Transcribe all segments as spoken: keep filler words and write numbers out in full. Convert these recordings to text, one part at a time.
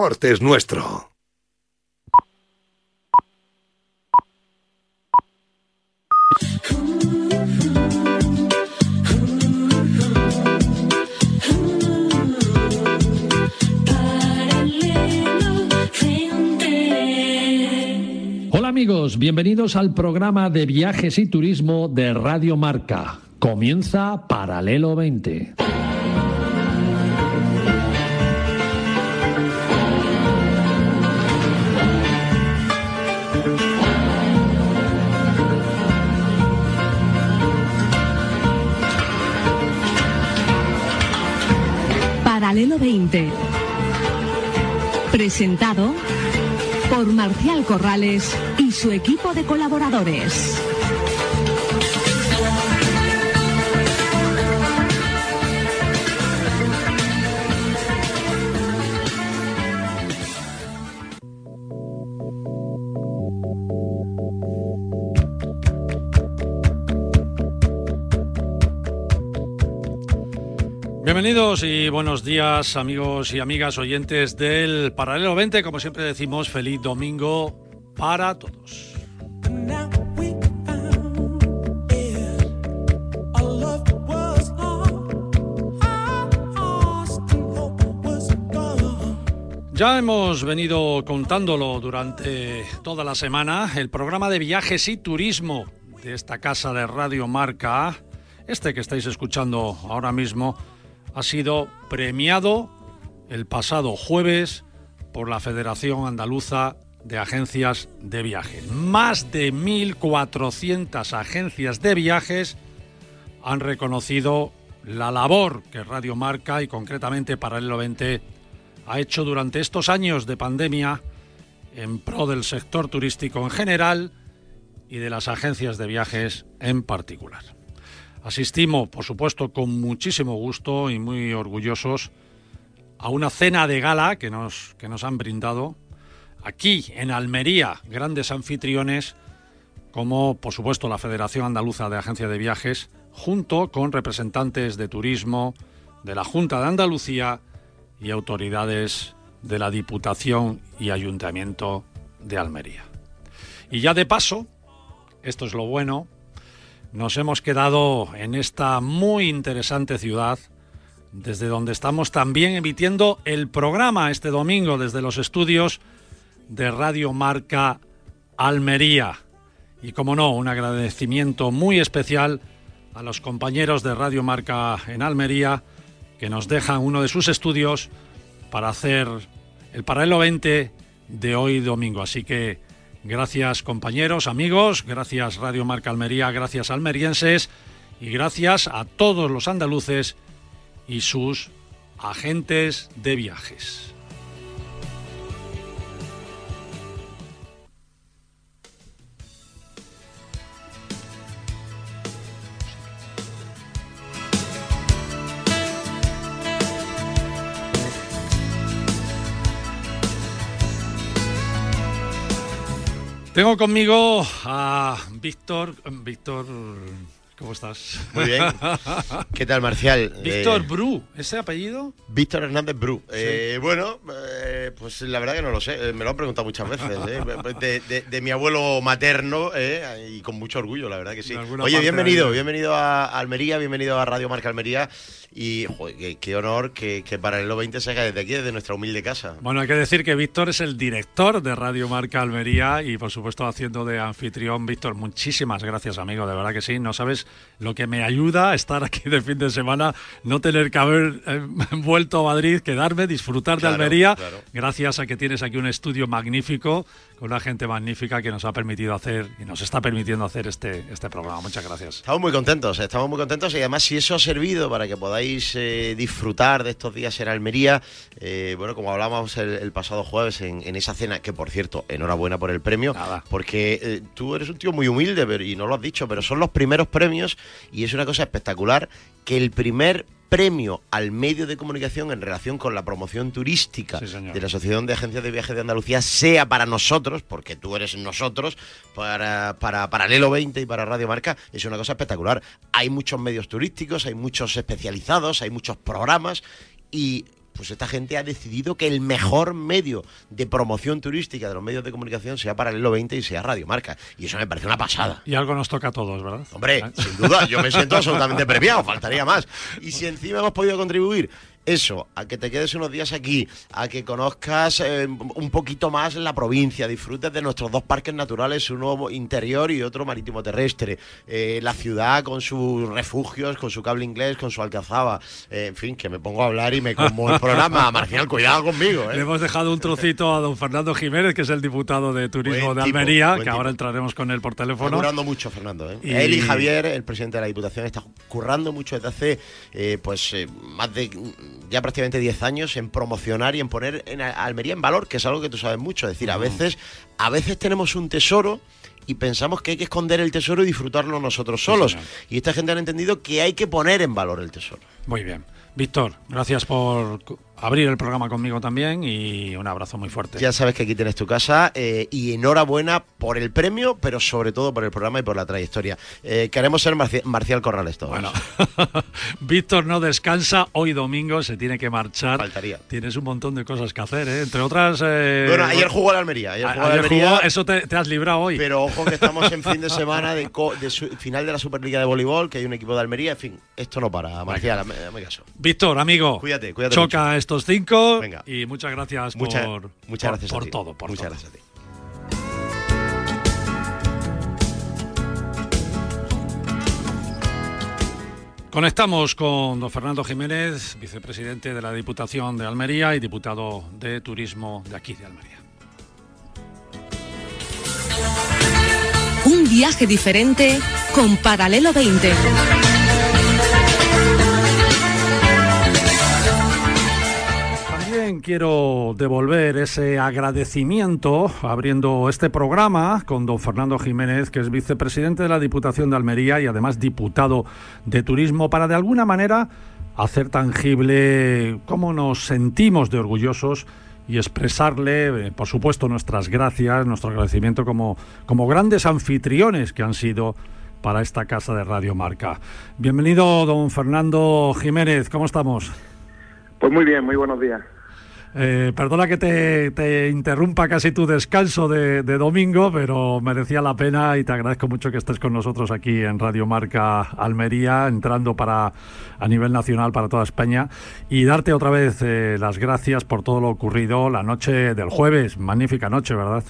deporte es nuestro. Hola amigos, bienvenidos al programa de viajes y turismo de Radio Marca. Comienza Paralelo veinte. Paralelo veinte, presentado por Marcial Corrales y su equipo de colaboradores. Bienvenidos y buenos días amigos y amigas oyentes del Paralelo veinte. Como siempre decimos, feliz domingo para todos. Ya hemos venido contándolo durante toda la semana. El programa de viajes y turismo de esta casa de Radio Marca, este que estáis escuchando ahora mismo, ha sido premiado el pasado jueves por la Federación Andaluza de Agencias de Viajes. Más de mil cuatrocientas agencias de viajes han reconocido la labor que Radio Marca y concretamente Paralelo veinte ha hecho durante estos años de pandemia en pro del sector turístico en general y de las agencias de viajes en particular. Asistimos, por supuesto, con muchísimo gusto y muy orgullosos a una cena de gala que nos, que nos han brindado aquí en Almería, grandes anfitriones como, por supuesto, la Federación Andaluza de Agencias de Viajes, junto con representantes de turismo, de la Junta de Andalucía y autoridades de la Diputación y Ayuntamiento de Almería. Y ya de paso, esto es lo bueno, nos hemos quedado en esta muy interesante ciudad, desde donde estamos también emitiendo el programa este domingo desde los estudios de Radio Marca Almería. Y como no, un agradecimiento muy especial a los compañeros de Radio Marca en Almería, que nos dejan uno de sus estudios para hacer el Paralelo veinte de hoy domingo. Así que gracias compañeros, amigos, gracias Radio Marca Almería, gracias almerienses y gracias a todos los andaluces y sus agentes de viajes. Tengo conmigo a Víctor. Víctor, ¿cómo estás? Muy bien. ¿Qué tal, Marcial? Víctor eh, Bru, ¿ese apellido? Víctor Hernández Bru. Sí. Eh, bueno, eh, pues la verdad que no lo sé. Me lo han preguntado muchas veces. Eh. De, de, de mi abuelo materno, eh, y con mucho orgullo, la verdad que sí. Oye, bienvenido, bienvenido a Almería, bienvenido a Radio Marca Almería. Y joder, qué, qué honor que, que Paralelo veinte se haga desde aquí, desde nuestra humilde casa. Bueno, hay que decir que Víctor es el director de Radio Marca Almería y, por supuesto, haciendo de anfitrión. Víctor, muchísimas gracias, amigo, de verdad que sí. No sabes lo que me ayuda estar aquí de fin de semana, no tener que haber eh, vuelto a Madrid, quedarme, disfrutar de claro, Almería, claro. Gracias a que tienes aquí un estudio magnífico, con una gente magnífica que nos ha permitido hacer y nos está permitiendo hacer este, este programa. Muchas gracias. Estamos muy contentos, estamos muy contentos y además si eso ha servido para que podáis Eh, disfrutar de estos días en Almería, eh, bueno, como hablábamos el, el pasado jueves en, en esa cena, que por cierto, enhorabuena por el premio. Nada. Porque eh, tú eres un tío muy humilde, pero, y no lo has dicho, pero son los primeros premios y es una cosa espectacular que el primer premio al medio de comunicación en relación con la promoción turística sí, de la Asociación de Agencias de Viajes de Andalucía sea para nosotros, porque tú eres nosotros, para, para Paralelo veinte y para Radio Marca, es una cosa espectacular. Hay muchos medios turísticos, hay muchos especializados, hay muchos programas y pues esta gente ha decidido que el mejor medio de promoción turística de los medios de comunicación sea Paralelo veinte y sea Radio Marca. Y eso me parece una pasada. Y algo nos toca a todos, ¿verdad? Hombre, ¿eh? Sin duda, yo me siento absolutamente premiado, faltaría más. Y si encima hemos podido contribuir eso, a que te quedes unos días aquí, a que conozcas eh, un poquito más la provincia, disfrutes de nuestros dos parques naturales, uno interior y otro marítimo terrestre, eh, la ciudad con sus refugios, con su cable inglés, con su Alcazaba, eh, en fin, que me pongo a hablar y me como el programa. Marcial, cuidado conmigo, ¿eh? Le hemos dejado un trocito a don Fernando Jiménez, que es el diputado de Turismo buen de Almería, tipo, que tipo. Ahora entraremos con él por teléfono. Está currando mucho, Fernando, ¿eh? Y... él y Javier, el presidente de la Diputación, está currando mucho desde hace eh, pues eh, más de... ya prácticamente diez años en promocionar y en poner en Almería en valor, que es algo que tú sabes mucho. Es decir, a veces, a veces tenemos un tesoro y pensamos que hay que esconder el tesoro y disfrutarlo nosotros solos. Sí, y esta gente ha entendido que hay que poner en valor el tesoro. Muy bien. Víctor, gracias por abrir el programa conmigo también y un abrazo muy fuerte. Ya sabes que aquí tienes tu casa, eh, y enhorabuena por el premio, pero sobre todo por el programa y por la trayectoria. Eh, queremos ser Marci- Marcial Corrales todos. Bueno, Víctor no descansa, hoy domingo se tiene que marchar. Faltaría. Tienes un montón de cosas que hacer, ¿eh? Entre otras... Eh... Bueno, ayer jugó el Almería. Ayer jugó, ayer Almería, jugó eso te, te has librado hoy. Pero ojo que estamos en fin de semana de, co- de su- final de la Superliga de Voleibol, que hay un equipo de Almería, en fin, esto no para, Marcial, me, me caso. Víctor, amigo, cuídate, cuídate choca mucho. Estos cinco. Venga. Y muchas gracias por, muchas, muchas por, gracias por, por todo. Por muchas todo. Gracias a ti. Conectamos con don Fernando Jiménez, vicepresidente de la Diputación de Almería y diputado de Turismo de aquí, de Almería. Un viaje diferente con Paralelo veinte. Quiero devolver ese agradecimiento abriendo este programa con don Fernando Jiménez, que es vicepresidente de la Diputación de Almería y además diputado de Turismo, para de alguna manera hacer tangible cómo nos sentimos de orgullosos y expresarle, por supuesto, nuestras gracias, nuestro agradecimiento como, como grandes anfitriones que han sido para esta casa de Radio Marca. Bienvenido, don Fernando Jiménez, ¿cómo estamos? Pues muy bien, muy buenos días. Eh, perdona que te, te interrumpa casi tu descanso de, de domingo, pero merecía la pena y te agradezco mucho que estés con nosotros aquí en Radio Marca Almería, entrando para a nivel nacional para toda España, y darte otra vez eh, las gracias por todo lo ocurrido la noche del jueves, magnífica noche, ¿verdad?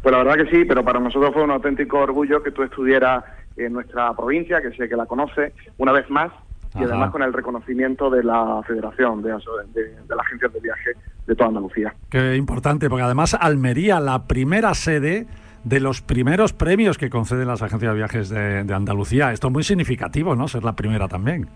Pues la verdad que sí, pero para nosotros fue un auténtico orgullo que tú estuvieras en nuestra provincia, que sé que la conoces, una vez más. Y además, ajá, con el reconocimiento de la Federación de, de, de la Agencias de Viajes de toda Andalucía. Qué importante, porque además Almería, la primera sede de los primeros premios que conceden las Agencias de Viajes de, de Andalucía. Esto es muy significativo, ¿no? Ser la primera también.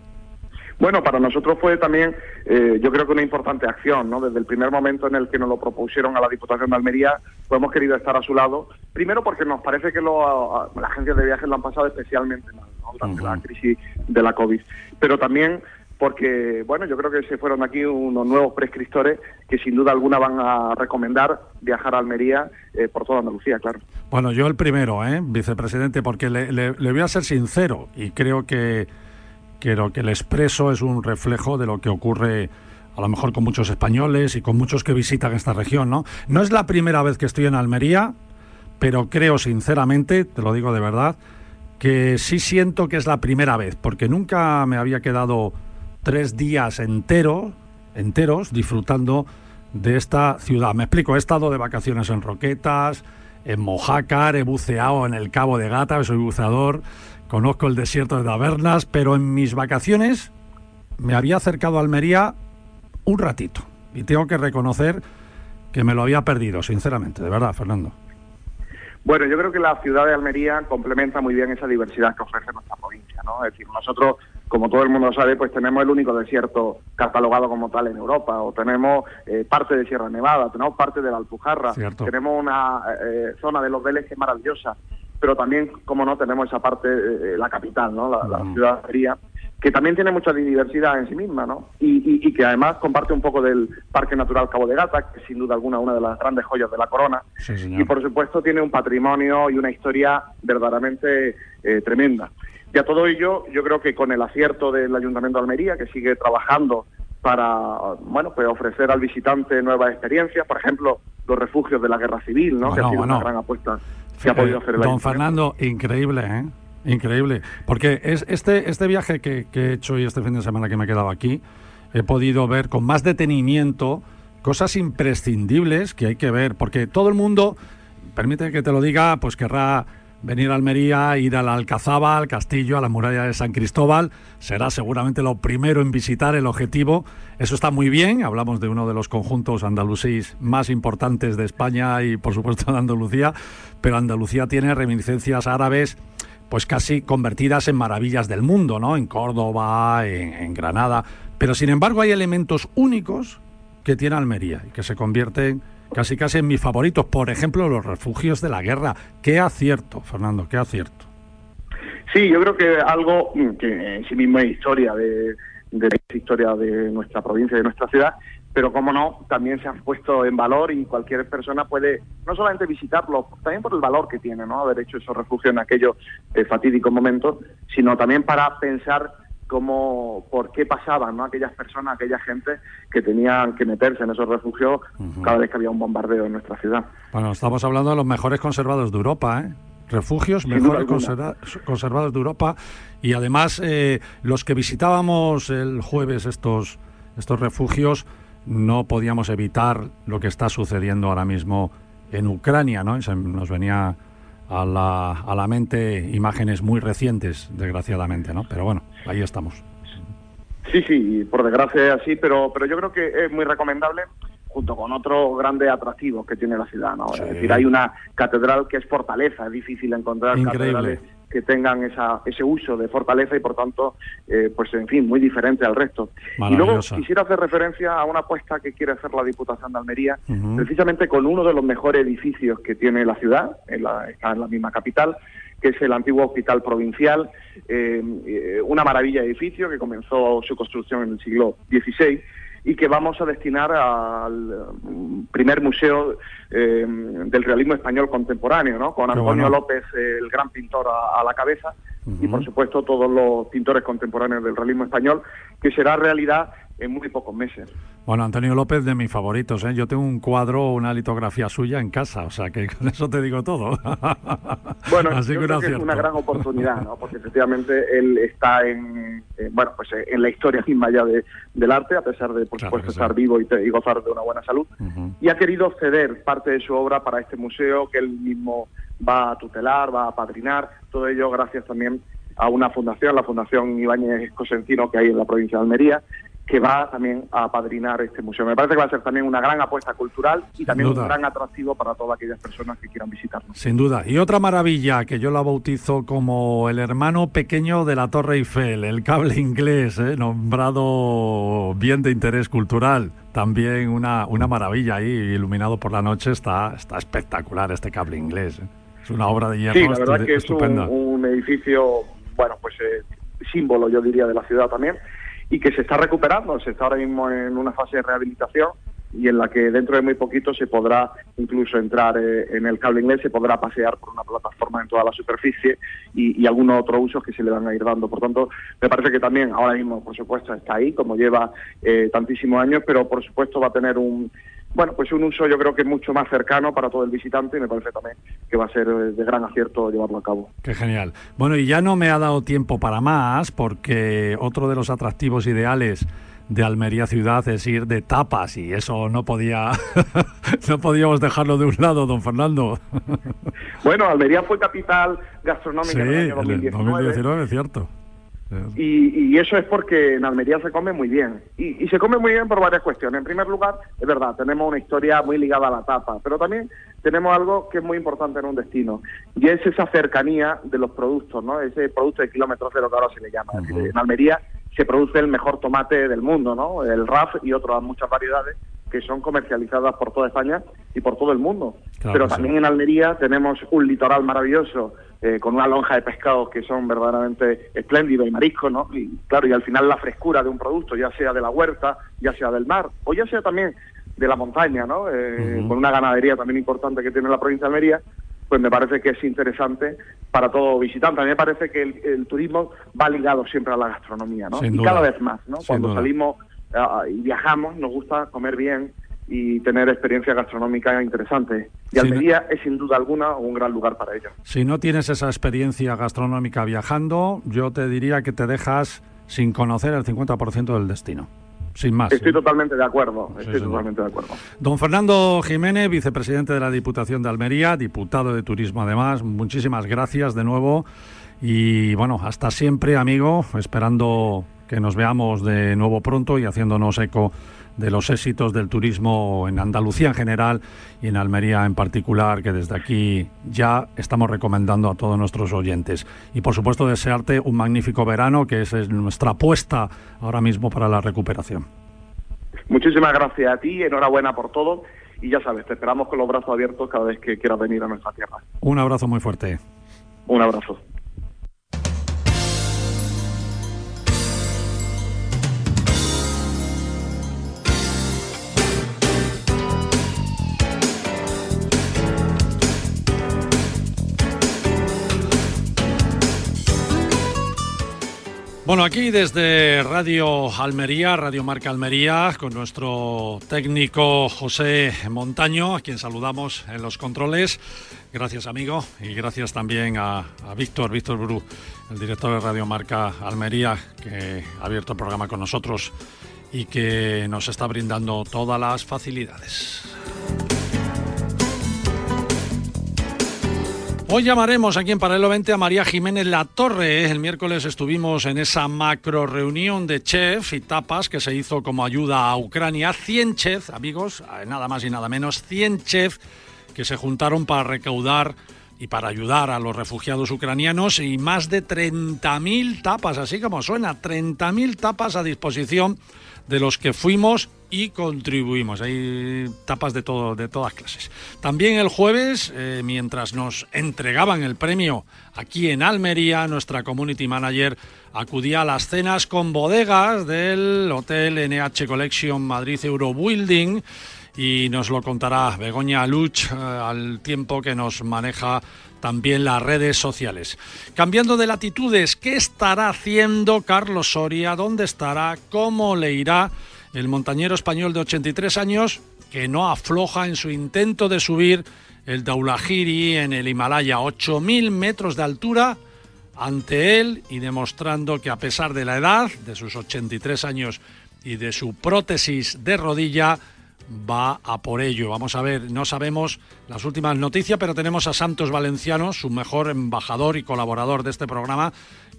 Bueno, para nosotros fue también, eh, yo creo que una importante acción, ¿no? Desde el primer momento en el que nos lo propusieron a la Diputación de Almería, pues hemos querido estar a su lado. Primero porque nos parece que lo, las agencias de viajes lo han pasado especialmente mal, ¿no? Durante, uh-huh, la crisis de la COVID. Pero también porque, bueno, yo creo que se fueron aquí unos nuevos prescriptores que sin duda alguna van a recomendar viajar a Almería eh, por toda Andalucía, claro. Bueno, yo el primero, ¿eh, vicepresidente? Porque le, le, le voy a ser sincero y creo que... que lo que le expreso es un reflejo de lo que ocurre a lo mejor con muchos españoles y con muchos que visitan esta región, ¿no? No es la primera vez que estoy en Almería, pero creo sinceramente, te lo digo de verdad, que sí siento que es la primera vez, porque nunca me había quedado tres días entero, enteros disfrutando de esta ciudad. Me explico, he estado de vacaciones en Roquetas, en Mojácar, he buceado en el Cabo de Gata, soy buceador, conozco el desierto de Tabernas, pero en mis vacaciones me había acercado a Almería un ratito. Y tengo que reconocer que me lo había perdido, sinceramente, de verdad, Fernando. Bueno, yo creo que la ciudad de Almería complementa muy bien esa diversidad que ofrece nuestra provincia, ¿no? Es decir, nosotros, como todo el mundo sabe, pues tenemos el único desierto catalogado como tal en Europa, o tenemos eh, parte de Sierra Nevada, tenemos parte de la Alpujarra, cierto, tenemos una eh, zona de los Vélez que es maravillosa, pero también, como no, tenemos esa parte, eh, la capital, ¿no? La, la ciudad de Almería, que también tiene mucha diversidad en sí misma, ¿no? Y, y, y que además comparte un poco del Parque Natural Cabo de Gata, que es sin duda alguna una de las grandes joyas de la corona. Sí, y por supuesto tiene un patrimonio y una historia verdaderamente eh, tremenda. Y a todo ello, yo creo que con el acierto del Ayuntamiento de Almería, que sigue trabajando para, bueno, pues ofrecer al visitante nuevas experiencias, por ejemplo, los refugios de la guerra civil, ¿no? Bueno, que ha sido bueno. una gran apuesta que eh, ha podido hacer el Don Fernando, increíble, ¿eh? Increíble, porque es este este viaje que, que he hecho y este fin de semana que me he quedado aquí, he podido ver con más detenimiento cosas imprescindibles que hay que ver, porque todo el mundo, permíteme que te lo diga, pues querrá venir a Almería, ir a la Alcazaba, al castillo, a la muralla de San Cristóbal, será seguramente lo primero en visitar, el objetivo. Eso está muy bien, hablamos de uno de los conjuntos andalusíes más importantes de España y, por supuesto, de Andalucía, pero Andalucía tiene reminiscencias árabes pues casi convertidas en maravillas del mundo, ¿no? En Córdoba, en, en Granada, pero sin embargo hay elementos únicos que tiene Almería y que se convierten casi casi en mis favoritos, por ejemplo, los refugios de la guerra. Qué acierto, Fernando, qué acierto. Sí, yo creo que algo que en sí mismo es historia de, de historia de nuestra provincia, de nuestra ciudad, pero cómo no, también se han puesto en valor y cualquier persona puede no solamente visitarlo, también por el valor que tiene, ¿no? Haber hecho esos refugios en aquellos eh, fatídicos momentos, sino también para pensar cómo, por qué pasaban, ¿no? Aquellas personas, aquella gente que tenían que meterse en esos refugios uh-huh. cada vez que había un bombardeo en nuestra ciudad. Bueno, estamos hablando de los mejores conservados de Europa, ¿eh? Refugios mejores conserva- conservados de Europa. Y además, eh, los que visitábamos el jueves estos, estos refugios, no podíamos evitar lo que está sucediendo ahora mismo en Ucrania, ¿no? Y se nos venía a la, a la mente imágenes muy recientes, desgraciadamente, ¿no? Pero bueno, ahí estamos. Sí, sí, por desgracia es así, pero, pero yo creo que es muy recomendable, junto con otros grandes atractivos que tiene la ciudad, ¿no? Sí. Es decir, hay una catedral que es fortaleza, es difícil encontrar Increíble. catedrales que tengan esa, ese uso de fortaleza y, por tanto, eh, pues en fin, muy diferente al resto. Y luego quisiera hacer referencia a una apuesta que quiere hacer la Diputación de Almería, uh-huh. precisamente con uno de los mejores edificios que tiene la ciudad, en la, está en la misma capital, que es el antiguo hospital provincial, eh, eh, una maravilla de edificio que comenzó su construcción en el siglo dieciséis, y que vamos a destinar al primer museo eh, del realismo español contemporáneo, ¿no? Con Antonio bueno. López, el gran pintor, a, a la cabeza, uh-huh. y por supuesto todos los pintores contemporáneos del realismo español, que será realidad en muy pocos meses. Bueno, Antonio López, de mis favoritos, ¿eh? Yo tengo un cuadro, una litografía suya en casa, o sea que con eso te digo todo. Bueno, así yo que creo que es una gran oportunidad, ¿no? Porque efectivamente él está en, eh, bueno, pues en la historia misma ya de, del arte, a pesar de, por claro supuesto, estar sí. vivo y, te, y gozar de una buena salud, uh-huh. y ha querido ceder parte de su obra para este museo, que él mismo va a tutelar, va a padrinar, todo ello gracias también a una fundación, la Fundación Ibáñez Cosentino, que hay en la provincia de Almería, que va también a apadrinar este museo. Me parece que va a ser también una gran apuesta cultural y también un gran atractivo para todas aquellas personas que quieran visitarnos. Sin duda. Y otra maravilla que yo la bautizo como el hermano pequeño de la Torre Eiffel, el cable inglés, ¿eh? Nombrado bien de interés cultural. También una, una maravilla ahí, iluminado por la noche, está, está espectacular este cable inglés, ¿eh? Es una obra de hierro. Sí, la verdad estu- que es un, un edificio, bueno, pues eh, símbolo, yo diría, de la ciudad también, y que se está recuperando, se está ahora mismo en una fase de rehabilitación y en la que dentro de muy poquito se podrá incluso entrar eh, en el cable inglés, se podrá pasear por una plataforma en toda la superficie y, y algunos otros usos que se le van a ir dando. Por tanto, me parece que también ahora mismo, por supuesto, está ahí, como lleva eh, tantísimos años, pero por supuesto va a tener un... Bueno, pues un uso yo creo que es mucho más cercano para todo el visitante y me parece también que va a ser de gran acierto llevarlo a cabo. Qué genial. Bueno, y ya no me ha dado tiempo para más porque otro de los atractivos ideales de Almería ciudad es ir de tapas y eso no podía no podíamos dejarlo de un lado, don Fernando. Bueno, Almería fue capital gastronómica sí, en el año dos mil diecinueve. dos mil diecinueve, es cierto. Y, y eso es porque en Almería se come muy bien y, y se come muy bien por varias cuestiones. En primer lugar, es verdad, tenemos una historia muy ligada a la tapa, pero también tenemos algo que es muy importante en un destino y es esa cercanía de los productos, ¿no? Ese producto de kilómetros cero que ahora se le llama. Uh-huh. Es decir, en Almería se produce el mejor tomate del mundo, ¿no? El raf y otras muchas variedades que son comercializadas por toda España y por todo el mundo. Claro, pero también sí. en Almería tenemos un litoral maravilloso Eh, con una lonja de pescados que son verdaderamente espléndidos y mariscos, ¿no? Y claro, y al final la frescura de un producto, ya sea de la huerta, ya sea del mar, o ya sea también de la montaña, ¿no? Eh, uh-huh. Con una ganadería también importante que tiene la provincia de Almería, pues me parece que es interesante para todo visitante. A mí me parece que el, el turismo va ligado siempre a la gastronomía, ¿no? Sin duda. Y cada vez más, ¿no? Cuando salimos uh, y viajamos, nos gusta comer bien y tener experiencias gastronómicas interesantes. Y Almería es sin duda alguna un gran lugar para ello. Si no tienes esa experiencia gastronómica viajando, yo te diría que te dejas sin conocer el cincuenta por ciento del destino. Sin más. Estoy totalmente de acuerdo, sí, estoy sí, totalmente de acuerdo. Don Fernando Jiménez, vicepresidente de la Diputación de Almería, diputado de Turismo además, muchísimas gracias de nuevo y bueno, hasta siempre amigo, esperando que nos veamos de nuevo pronto y haciéndonos eco de los éxitos del turismo en Andalucía en general y en Almería en particular, que desde aquí ya estamos recomendando a todos nuestros oyentes. Y por supuesto desearte un magnífico verano, que esa es nuestra apuesta ahora mismo para la recuperación. Muchísimas gracias a ti, enhorabuena por todo y ya sabes, te esperamos con los brazos abiertos cada vez que quieras venir a nuestra tierra. Un abrazo muy fuerte. Un abrazo. Bueno, aquí desde Radio Almería, Radio Marca Almería, con nuestro técnico José Montaño, a quien saludamos en los controles. Gracias, amigo, y gracias también a, a Víctor, Víctor Bru, el director de Radio Marca Almería, que ha abierto el programa con nosotros y que nos está brindando todas las facilidades. Hoy llamaremos aquí en Paralelo veinte a María Jiménez La Torre. El miércoles estuvimos en esa macro reunión de chefs y tapas que se hizo como ayuda a Ucrania. cien chefs, amigos, nada más y nada menos, cien chefs que se juntaron para recaudar y para ayudar a los refugiados ucranianos y más de treinta mil tapas, así como suena, treinta mil tapas a disposición de los que fuimos y contribuimos. Hay tapas de todo, de todas clases. También el jueves, eh, mientras nos entregaban el premio aquí en Almería, nuestra community manager acudía a las cenas con bodegas del hotel N H Collection Madrid Eurobuilding y nos lo contará Begoña Luch eh, al tiempo que nos maneja también las redes sociales. Cambiando de latitudes, ¿qué estará haciendo Carlos Soria? ¿Dónde estará? ¿Cómo le irá? El montañero español de ochenta y tres años que no afloja en su intento de subir el Dhaulagiri en el Himalaya, ocho mil metros de altura ante él y demostrando que a pesar de la edad, de sus ochenta y tres años y de su prótesis de rodilla, va a por ello. Vamos a ver, no sabemos las últimas noticias, pero tenemos a Santos Valenciano, su mejor embajador y colaborador de este programa,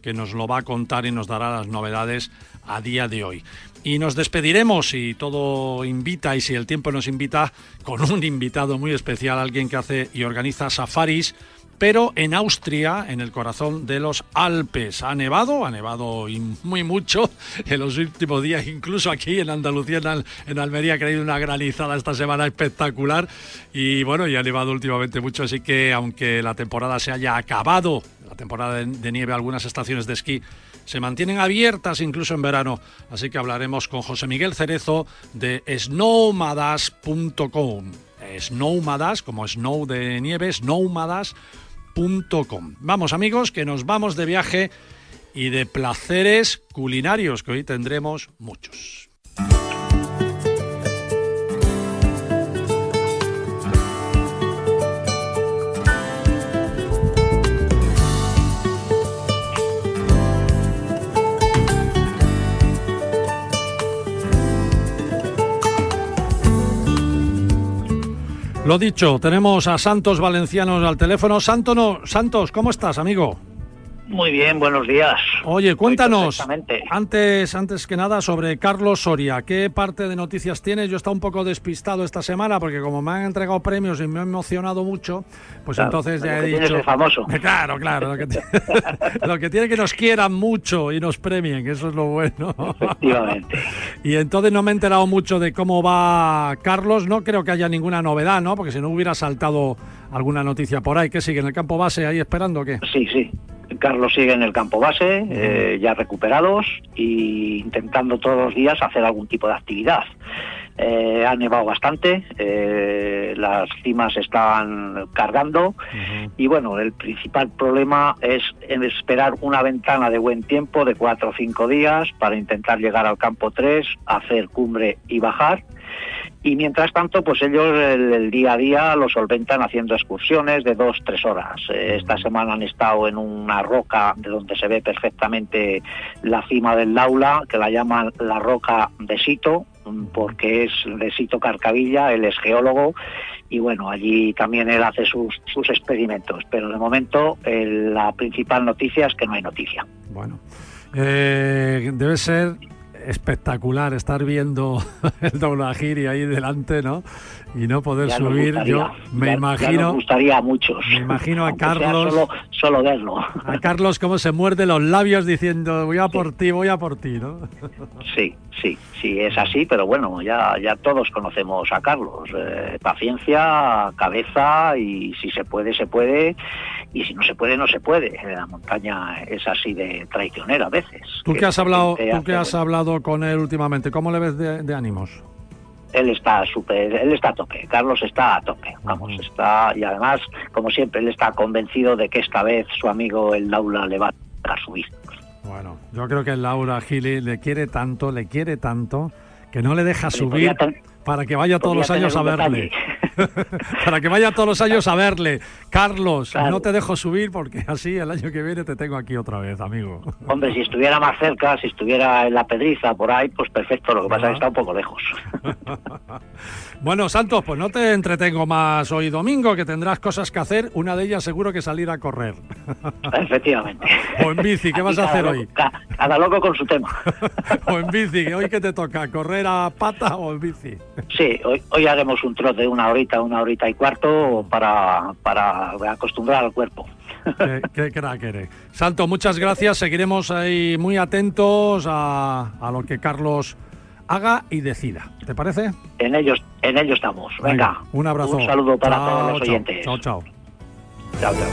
que nos lo va a contar y nos dará las novedades a día de hoy. Y nos despediremos, si todo invita y si el tiempo nos invita, con un invitado muy especial, alguien que hace y organiza safaris, pero en Austria, en el corazón de los Alpes. Ha nevado, ha nevado muy mucho en los últimos días, incluso aquí en Andalucía, en, Al- en Almería, ha caído una granizada esta semana espectacular. Y bueno, ya ha nevado últimamente mucho, así que aunque la temporada se haya acabado, la temporada de, de nieve, algunas estaciones de esquí se mantienen abiertas incluso en verano. Así que hablaremos con José Miguel Cerezo de snowmadas punto com. Snowmadas, como snow de nieve, snowmadas punto com. Vamos, amigos, que nos vamos de viaje y de placeres culinarios, que hoy tendremos muchos. Lo dicho, tenemos a Santos Valencianos al teléfono. Santo, no, Santos, ¿cómo estás, amigo? Muy bien, buenos días. Oye, cuéntanos, antes, antes que nada, sobre Carlos Soria. ¿Qué parte de noticias tienes? Yo he estado un poco despistado esta semana, porque como me han entregado premios y me he emocionado mucho, pues claro, entonces ya he dicho... Tienes el famoso. Claro, claro, lo que, t- lo que tiene que nos quieran mucho y nos premien, eso es lo bueno. Efectivamente. Y entonces no me he enterado mucho de cómo va Carlos. No creo que haya ninguna novedad, ¿no? Porque si no hubiera saltado alguna noticia por ahí. ¿Qué sigue en el campo base ahí esperando o qué? Sí, sí. Carlos sigue en el campo base, eh, ya recuperados e intentando todos los días hacer algún tipo de actividad. Eh, ha nevado bastante, eh, las cimas están cargando. Uh-huh. Y bueno, el principal problema es en esperar una ventana de buen tiempo de cuatro o cinco días para intentar llegar al campo tres, hacer cumbre y bajar. Y mientras tanto, pues ellos el, el día a día lo solventan haciendo excursiones de dos, tres horas. Esta semana han estado en una roca de donde se ve perfectamente la cima del Dhaula, que la llaman la roca de Sito, porque es de Sito Carcavilla, él es geólogo, y bueno, allí también él hace sus, sus experimentos. Pero de momento, eh, la principal noticia es que no hay noticia. Bueno, eh, debe ser espectacular estar viendo el Dhaulagiri ahí delante, ¿no? Y no poder ya subir. Gustaría, yo me ya, imagino. Ya nos gustaría a muchos. Me imagino a Carlos. Solo, solo verlo. A Carlos cómo se muerde los labios diciendo voy a sí. por ti, voy a por ti, ¿no? Sí, sí, sí es así, pero bueno, ya ya todos conocemos a Carlos. Eh, paciencia, cabeza y si se puede se puede y si no se puede no se puede. La montaña es así de traicionera a veces. Tú que, que has hablado, tú que has hablado con él últimamente, ¿cómo le ves de, de ánimos? Él está súper, él está a tope, Carlos está a tope, vamos, uh-huh. está, y además, como siempre, él está convencido de que esta vez su amigo el Dhaula le va a subir. Bueno, yo creo que el Dhaulagiri le quiere tanto, le quiere tanto, que no le deja subir ten... para que vaya todos los años a verle. Para que vaya todos los años a verle. Carlos, claro. No te dejo subir porque así el año que viene te tengo aquí otra vez, amigo. Hombre, si estuviera más cerca, si estuviera en la Pedriza, por ahí, pues perfecto. Lo que pasa es que está un poco lejos. Bueno, Santos, pues no te entretengo más hoy domingo, que tendrás cosas que hacer. Una de ellas seguro que salir a correr. Efectivamente. O en bici, ¿qué aquí vas a hacer loco, hoy? Cada, cada loco con su tema. O en bici, que hoy que te toca, correr a pata o en bici. Sí, hoy, hoy haremos un trote de una horita, una horita y cuarto para, para acostumbrar al cuerpo. Qué, qué crack eres. Santo, muchas gracias. Seguiremos ahí muy atentos a, a lo que Carlos haga y decida. ¿Te parece? En ellos, en ello estamos. Venga, Venga, un abrazo. Un saludo para chao, todos los oyentes. Chao, chao. Chao, chao.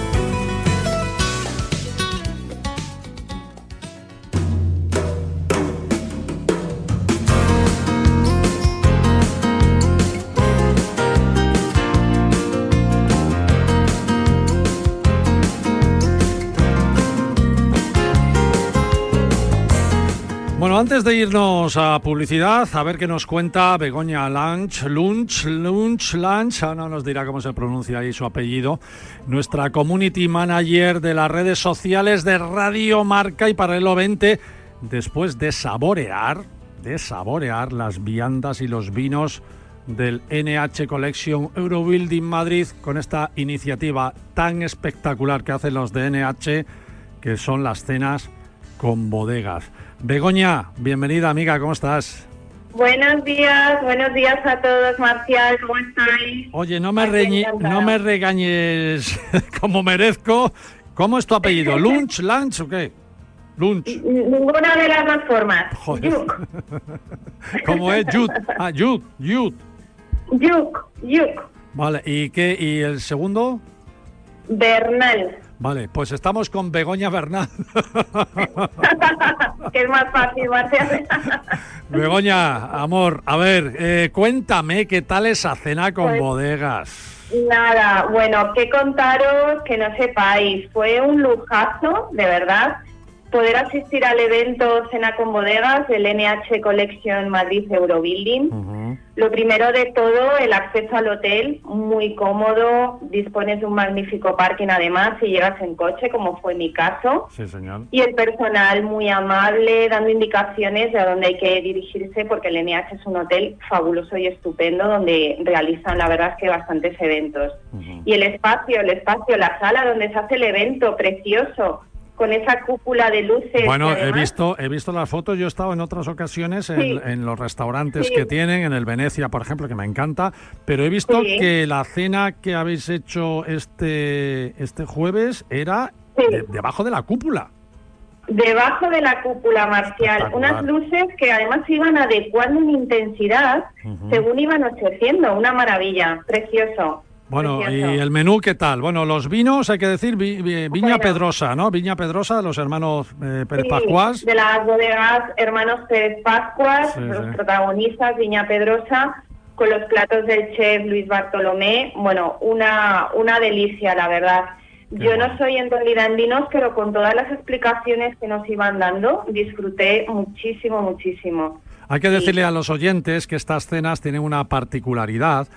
Bueno, antes de irnos a publicidad, a ver qué nos cuenta Begoña Lunch, Lunch, Lunch, Lunch, ah, no nos dirá cómo se pronuncia ahí su apellido, nuestra community manager de las redes sociales de Radio Marca y Paralelo veinte, después de saborear, de saborear las viandas y los vinos del N H Collection Eurobuilding Madrid con esta iniciativa tan espectacular que hacen los de N H, que son las cenas con bodegas. Begoña, bienvenida amiga, ¿cómo estás? Buenos días, buenos días a todos, Marcial, ¿cómo estáis? Oye, no me, reñi, no me regañes como merezco. ¿Cómo es tu apellido? ¿Lunch, lunch o qué? Lunch. Ninguna de las dos formas. Yuk. ¿Cómo es? Yuk. Ah, yuk, yuk. Yuk, yuk. Vale, ¿y qué? ¿Y el segundo? Bernal. Vale, pues estamos con Begoña Bernal. Que es más fácil, Marcial. Begoña, amor, a ver, eh, cuéntame qué tal esa cena con pues, bodegas. Nada, bueno, qué contaros que no sepáis. Fue un lujazo, de verdad, poder asistir al evento Cena con Bodegas del N H Collection Madrid Eurobuilding. Uh-huh. Lo primero de todo, el acceso al hotel, muy cómodo, dispones de un magnífico parking además si llegas en coche, como fue mi caso. Sí, señor. Y el personal muy amable, dando indicaciones de a dónde hay que dirigirse, porque el N H es un hotel fabuloso y estupendo, donde realizan, la verdad, es que bastantes eventos. Uh-huh. Y el espacio, el espacio, la sala donde se hace el evento, precioso, con esa cúpula de luces. Bueno, además... he visto he visto las fotos, yo he estado en otras ocasiones en, sí. en los restaurantes sí. que tienen, en el Venecia, por ejemplo, que me encanta, pero he visto sí. que la cena que habéis hecho este, este jueves era sí. de, debajo de la cúpula. Debajo de la cúpula, Marcial, unas luces que además iban adecuando en intensidad uh-huh. según iban anocheciendo, una maravilla, precioso. Bueno, precioso. ¿Y el menú qué tal? Bueno, los vinos, hay que decir, vi, vi, Viña bueno. Pedrosa, ¿no? Viña Pedrosa, los hermanos eh, Pérez sí, Pascuas. De las bodegas hermanos Pérez Pascuas, sí, los sí. protagonistas, Viña Pedrosa. con los platos del chef Luis Bartolomé, bueno, una, una delicia, la verdad. Qué Yo bueno. no soy entendida en vinos, pero con todas las explicaciones que nos iban dando, disfruté muchísimo, muchísimo. Hay que decirle a los oyentes que estas cenas tienen una particularidad,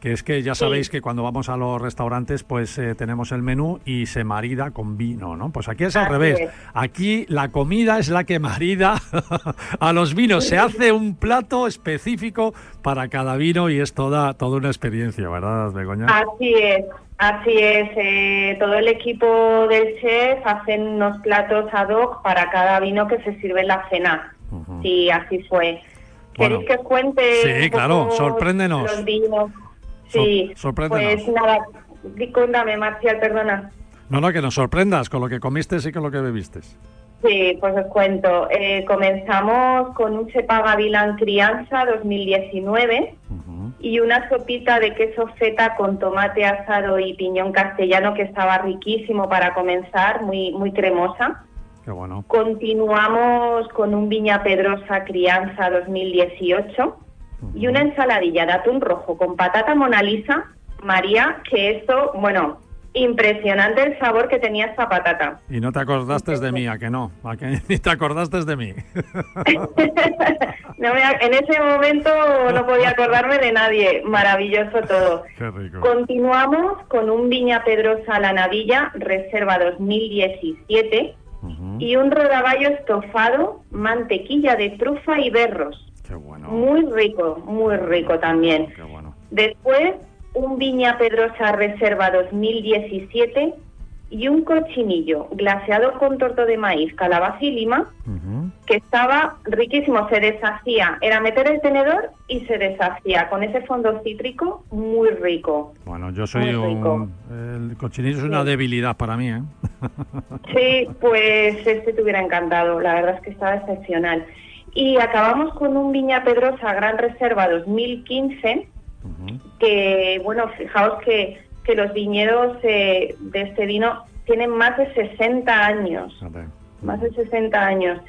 que es que ya sabéis que cuando vamos a los restaurantes pues eh, tenemos el menú y se marida con vino, ¿no? Pues aquí es al Así revés. Es. Aquí la comida es la que marida a los vinos. Se hace un plato específico para cada vino y es toda, toda una experiencia, ¿verdad, Begoña? Así es. Así es, eh, todo el equipo del chef hacen unos platos ad hoc para cada vino que se sirve en la cena. Uh-huh. Sí, así fue. Bueno, ¿queréis que os cuente? Sí, claro, sorpréndenos. Los vinos. Sí, so- sorpréndenos. Pues nada, cuéntame, Marcial, perdona. No, no, que nos sorprendas con lo que comiste y con lo que bebiste. Sí, pues os cuento. Eh, comenzamos con un chepa gavilán crianza dos mil diecinueve uh-huh. y una sopita de queso feta con tomate asado y piñón castellano que estaba riquísimo para comenzar, muy muy cremosa. Qué bueno. Continuamos con un Viña Pedrosa crianza dos mil dieciocho uh-huh. y una ensaladilla de atún rojo con patata Mona Lisa, María, que esto, bueno... Impresionante el sabor que tenía esta patata. Y no te acordaste de mí, ¿a que no? ¿A que ni te acordaste de mí? no me, en ese momento no podía acordarme de nadie. Maravilloso todo. Qué rico. Continuamos con un Viña Pedrosa a la Navilla, Reserva dos mil diecisiete, uh-huh. y un rodaballo estofado, mantequilla de trufa y berros. Qué bueno. Muy rico, muy rico también. Qué bueno. Después... un Viña Pedrosa Reserva dos mil diecisiete y un cochinillo glaseado con torto de maíz, calabaza y lima, uh-huh. que estaba riquísimo, se deshacía. Era meter el tenedor y se deshacía, con ese fondo cítrico muy rico. Bueno, yo soy un... El cochinillo es una debilidad para mí, ¿eh? Sí, pues este te hubiera encantado, la verdad es que estaba excepcional. Y acabamos con un Viña Pedrosa Gran Reserva dos mil quince... que, bueno, fijaos que, que los viñedos eh, de este vino tienen más de sesenta años, okay. más de sesenta años.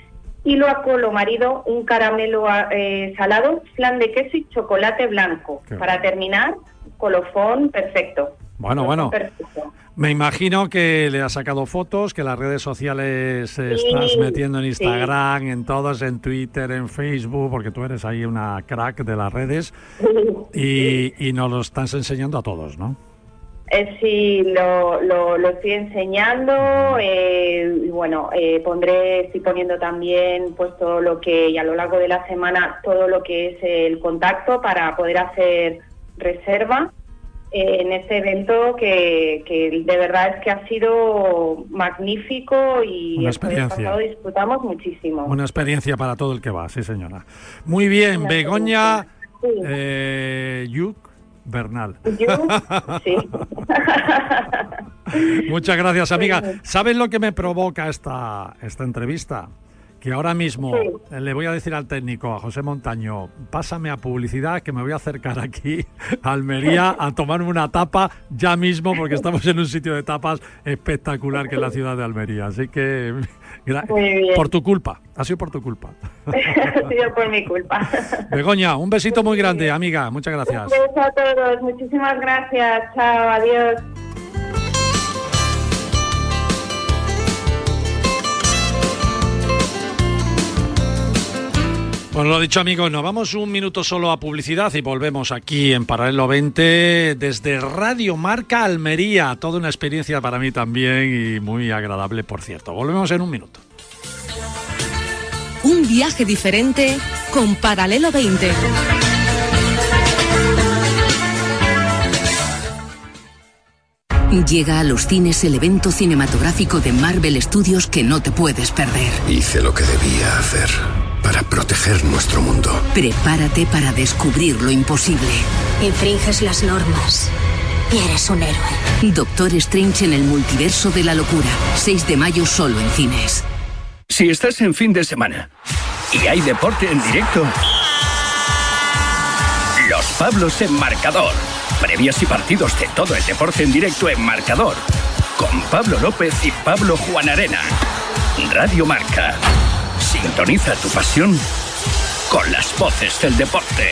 Y lo acolo marido, un caramelo eh, salado, flan de queso y chocolate blanco. Qué Para bueno. terminar, colofón perfecto. Bueno, colofón bueno, perfecto. Me imagino que le has sacado fotos, que las redes sociales eh, sí, estás metiendo en Instagram, sí. en todas, en Twitter, en Facebook, porque tú eres ahí una crack de las redes y, y nos lo estás enseñando a todos, ¿no? Eh, sí, lo, lo, lo estoy enseñando eh, y bueno, eh, pondré, estoy poniendo también pues todo lo que, y a lo largo de la semana, todo lo que es el contacto para poder hacer reserva en este evento que, que de verdad es que ha sido magnífico y una experiencia. El pasado disfrutamos muchísimo. Una experiencia para todo el que va, sí señora. Muy bien, una Begoña sí. eh, Yuc Bernal. ¿Yuc? Sí. Muchas gracias, amiga. ¿Sabes lo que me provoca esta, esta entrevista? Que ahora mismo sí. le voy a decir al técnico, a José Montaño, pásame a publicidad que me voy a acercar aquí a Almería a tomarme una tapa ya mismo porque estamos en un sitio de tapas espectacular que es la ciudad de Almería. Así que por tu culpa, ha sido por tu culpa. Ha sido por mi culpa. Begoña, un besito muy grande, amiga. Muchas gracias. Un beso a todos. Muchísimas gracias. Chao, adiós. Bueno, lo dicho, amigos, nos vamos un minuto solo a publicidad y volvemos aquí en Paralelo veinte desde Radio Marca Almería. Toda una experiencia para mí también y muy agradable, por cierto. Volvemos en un minuto. Un viaje diferente con Paralelo veinte. Llega a los cines el evento cinematográfico de Marvel Studios que no te puedes perder. Hice lo que debía hacer para proteger nuestro mundo. Prepárate para descubrir lo imposible. Infringes las normas y eres un héroe. Doctor Strange en el multiverso de la locura. seis de mayo solo en cines. Si estás en fin de semana y hay deporte en directo, Los Pablos en Marcador. Previas y partidos de todo el deporte en directo en Marcador. Con Pablo López y Pablo Juan Arena. Radio Marca. Sintoniza tu pasión con las voces del deporte.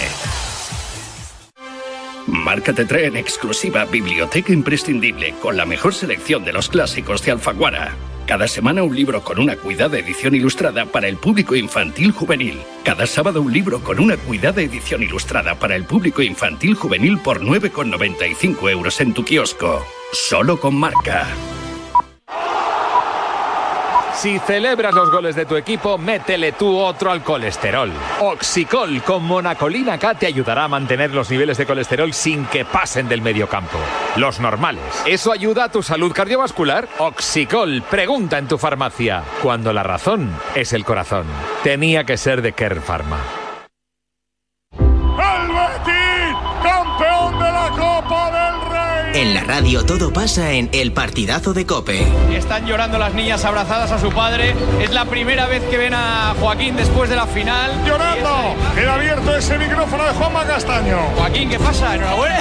Marca te trae en exclusiva Biblioteca Imprescindible, con la mejor selección de los clásicos de Alfaguara. Cada semana un libro con una cuidada edición ilustrada para el público infantil-juvenil. Cada sábado un libro con una cuidada edición ilustrada para el público infantil-juvenil por nueve con noventa y cinco euros en tu kiosco. Solo con Marca. Si celebras los goles de tu equipo, métele tú otro al colesterol. Oxicol con monacolina K te ayudará a mantener los niveles de colesterol sin que pasen del medio campo. Los normales. ¿Eso ayuda a tu salud cardiovascular? Oxicol. Pregunta en tu farmacia. Cuando la razón es el corazón. Tenía que ser de Kern Pharma. En la radio todo pasa en El Partidazo de COPE. Están llorando las niñas abrazadas a su padre. Es la primera vez que ven a Joaquín después de la final. ¡Llorando! Queda abierto ese micrófono de Juanma Castaño. Joaquín, ¿qué pasa? Enhorabuena.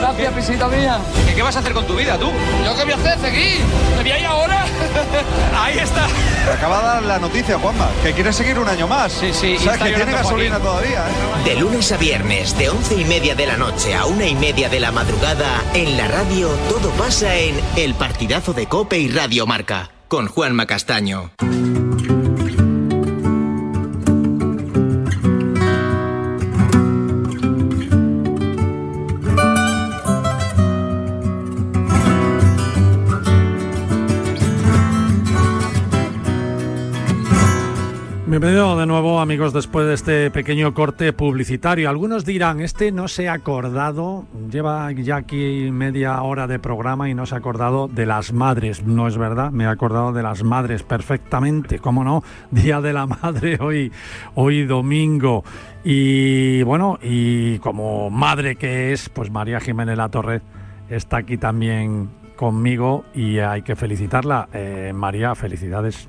Gracias, pisita mía. ¿Qué, ¿Qué vas a hacer con tu vida, tú? ¿Yo qué voy a hacer? ¿Seguir? ¿Me voy a ir ahora? Ahí está. Te acaba de dar la noticia, Juanma, que quiere seguir un año más. Sí, sí. O sea, que tiene gasolina todavía, ¿eh? De lunes a viernes, de once y media de la noche a una y media de la madrugada, en la radio. Radio, todo pasa en El Partidazo de COPE y Radio Marca, con Juanma Castaño. Bienvenido de nuevo, amigos, después de este pequeño corte publicitario. Algunos dirán, este no se ha acordado, lleva ya aquí media hora de programa y no se ha acordado de las madres. No es verdad, me he acordado de las madres perfectamente, cómo no, Día de la Madre hoy, hoy domingo. Y bueno, y como madre que es, pues María Jiménez La Torre está aquí también conmigo y hay que felicitarla. Eh, María, felicidades.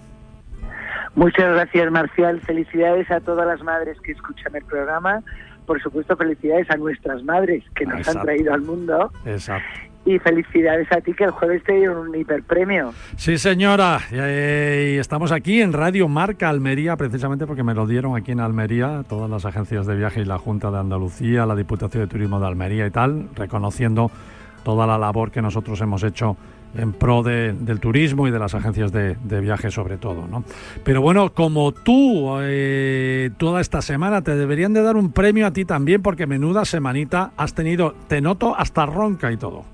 Muchas gracias, Marcial. Felicidades a todas las madres que escuchan el programa. Por supuesto, felicidades a nuestras madres que nos Exacto. han traído al mundo. Exacto. Y felicidades a ti, que el jueves te dieron un hiperpremio. Sí, señora. Eh, estamos aquí en Radio Marca Almería, precisamente porque me lo dieron aquí en Almería, todas las agencias de viaje y la Junta de Andalucía, la Diputación de Turismo de Almería y tal, reconociendo toda la labor que nosotros hemos hecho en pro de, del turismo y de las agencias de, de viaje sobre todo, ¿no? Pero bueno, como tú, eh, toda esta semana te deberían de dar un premio a ti también, porque menuda semanita has tenido. Te noto hasta ronca y todo.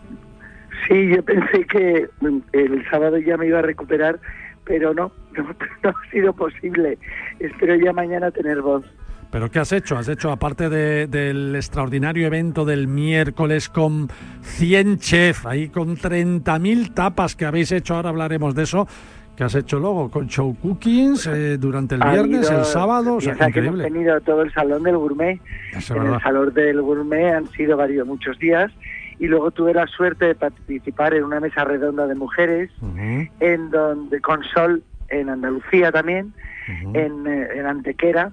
Sí, yo pensé que el sábado ya me iba a recuperar, pero no, no, no ha sido posible. Espero ya mañana tener voz. ¿Pero qué has hecho? Has hecho, aparte de, del extraordinario evento del miércoles con cien chefs, ahí con treinta mil tapas que habéis hecho, ahora hablaremos de eso, ¿qué has hecho luego? Con show cookings eh, durante el ha viernes, ido, el sábado, o sea, que increíble. Hemos tenido todo el Salón del Gourmet, es en verdad. El Salón del Gourmet han sido varios, muchos días, y luego tuve la suerte de participar en una mesa redonda de mujeres, uh-huh. en donde con Sol, en Andalucía también, uh-huh. en, en Antequera,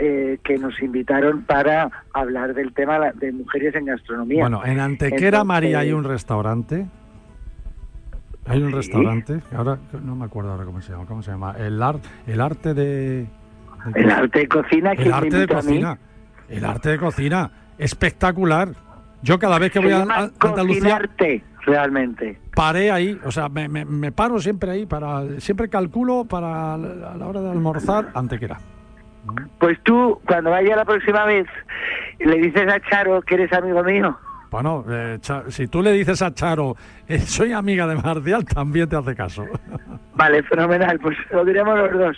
Eh, que nos invitaron para hablar del tema de mujeres en gastronomía. Bueno, en Antequera, entonces, María, hay un restaurante. Hay un ¿sí? restaurante. Ahora no me acuerdo ahora cómo se llama. ¿Cómo se llama? El art, el arte de, de el arte de cocina. El arte de cocina. El arte de cocina. Espectacular. Yo cada vez que voy a, a Andalucía. Cocinarte. Realmente. Paré ahí, o sea, me, me, me paro siempre ahí para, siempre calculo para la, a la hora de almorzar Antequera. Pues tú, cuando vaya la próxima vez, le dices a Charo que eres amigo mío. Bueno, eh, Charo, si tú le dices a Charo, eh, soy amiga de Marcial, también te hace caso. Vale, fenomenal, pues lo diremos los dos.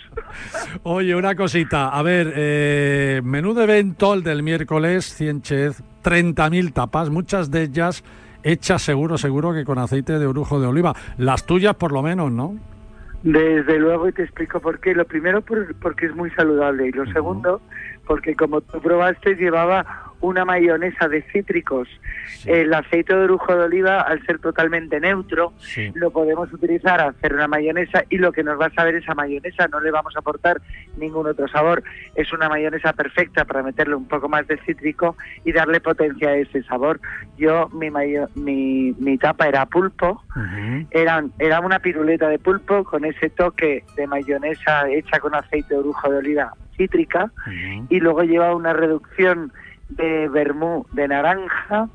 Oye, una cosita, a ver, eh, menudo evento el del miércoles, cien chefs, treinta mil tapas, muchas de ellas hechas seguro, seguro que con aceite de orujo de oliva. Las tuyas por lo menos, ¿no? Desde luego, y te explico por qué. Lo primero, por, porque es muy saludable. Y lo uh-huh. segundo, porque como tú probaste, llevaba una mayonesa de cítricos. Sí. El aceite de orujo de oliva, al ser totalmente neutro, sí. lo podemos utilizar a hacer una mayonesa. Y lo que nos va a saber esa mayonesa, no le vamos a aportar ningún otro sabor. Es una mayonesa perfecta para meterle un poco más de cítrico y darle potencia a ese sabor. Yo, mi mayo, mi, mi tapa era pulpo. Uh-huh. Eran, era una piruleta de pulpo con ese toque de mayonesa hecha con aceite de orujo de oliva cítrica, uh-huh. y luego lleva una reducción de vermú de naranja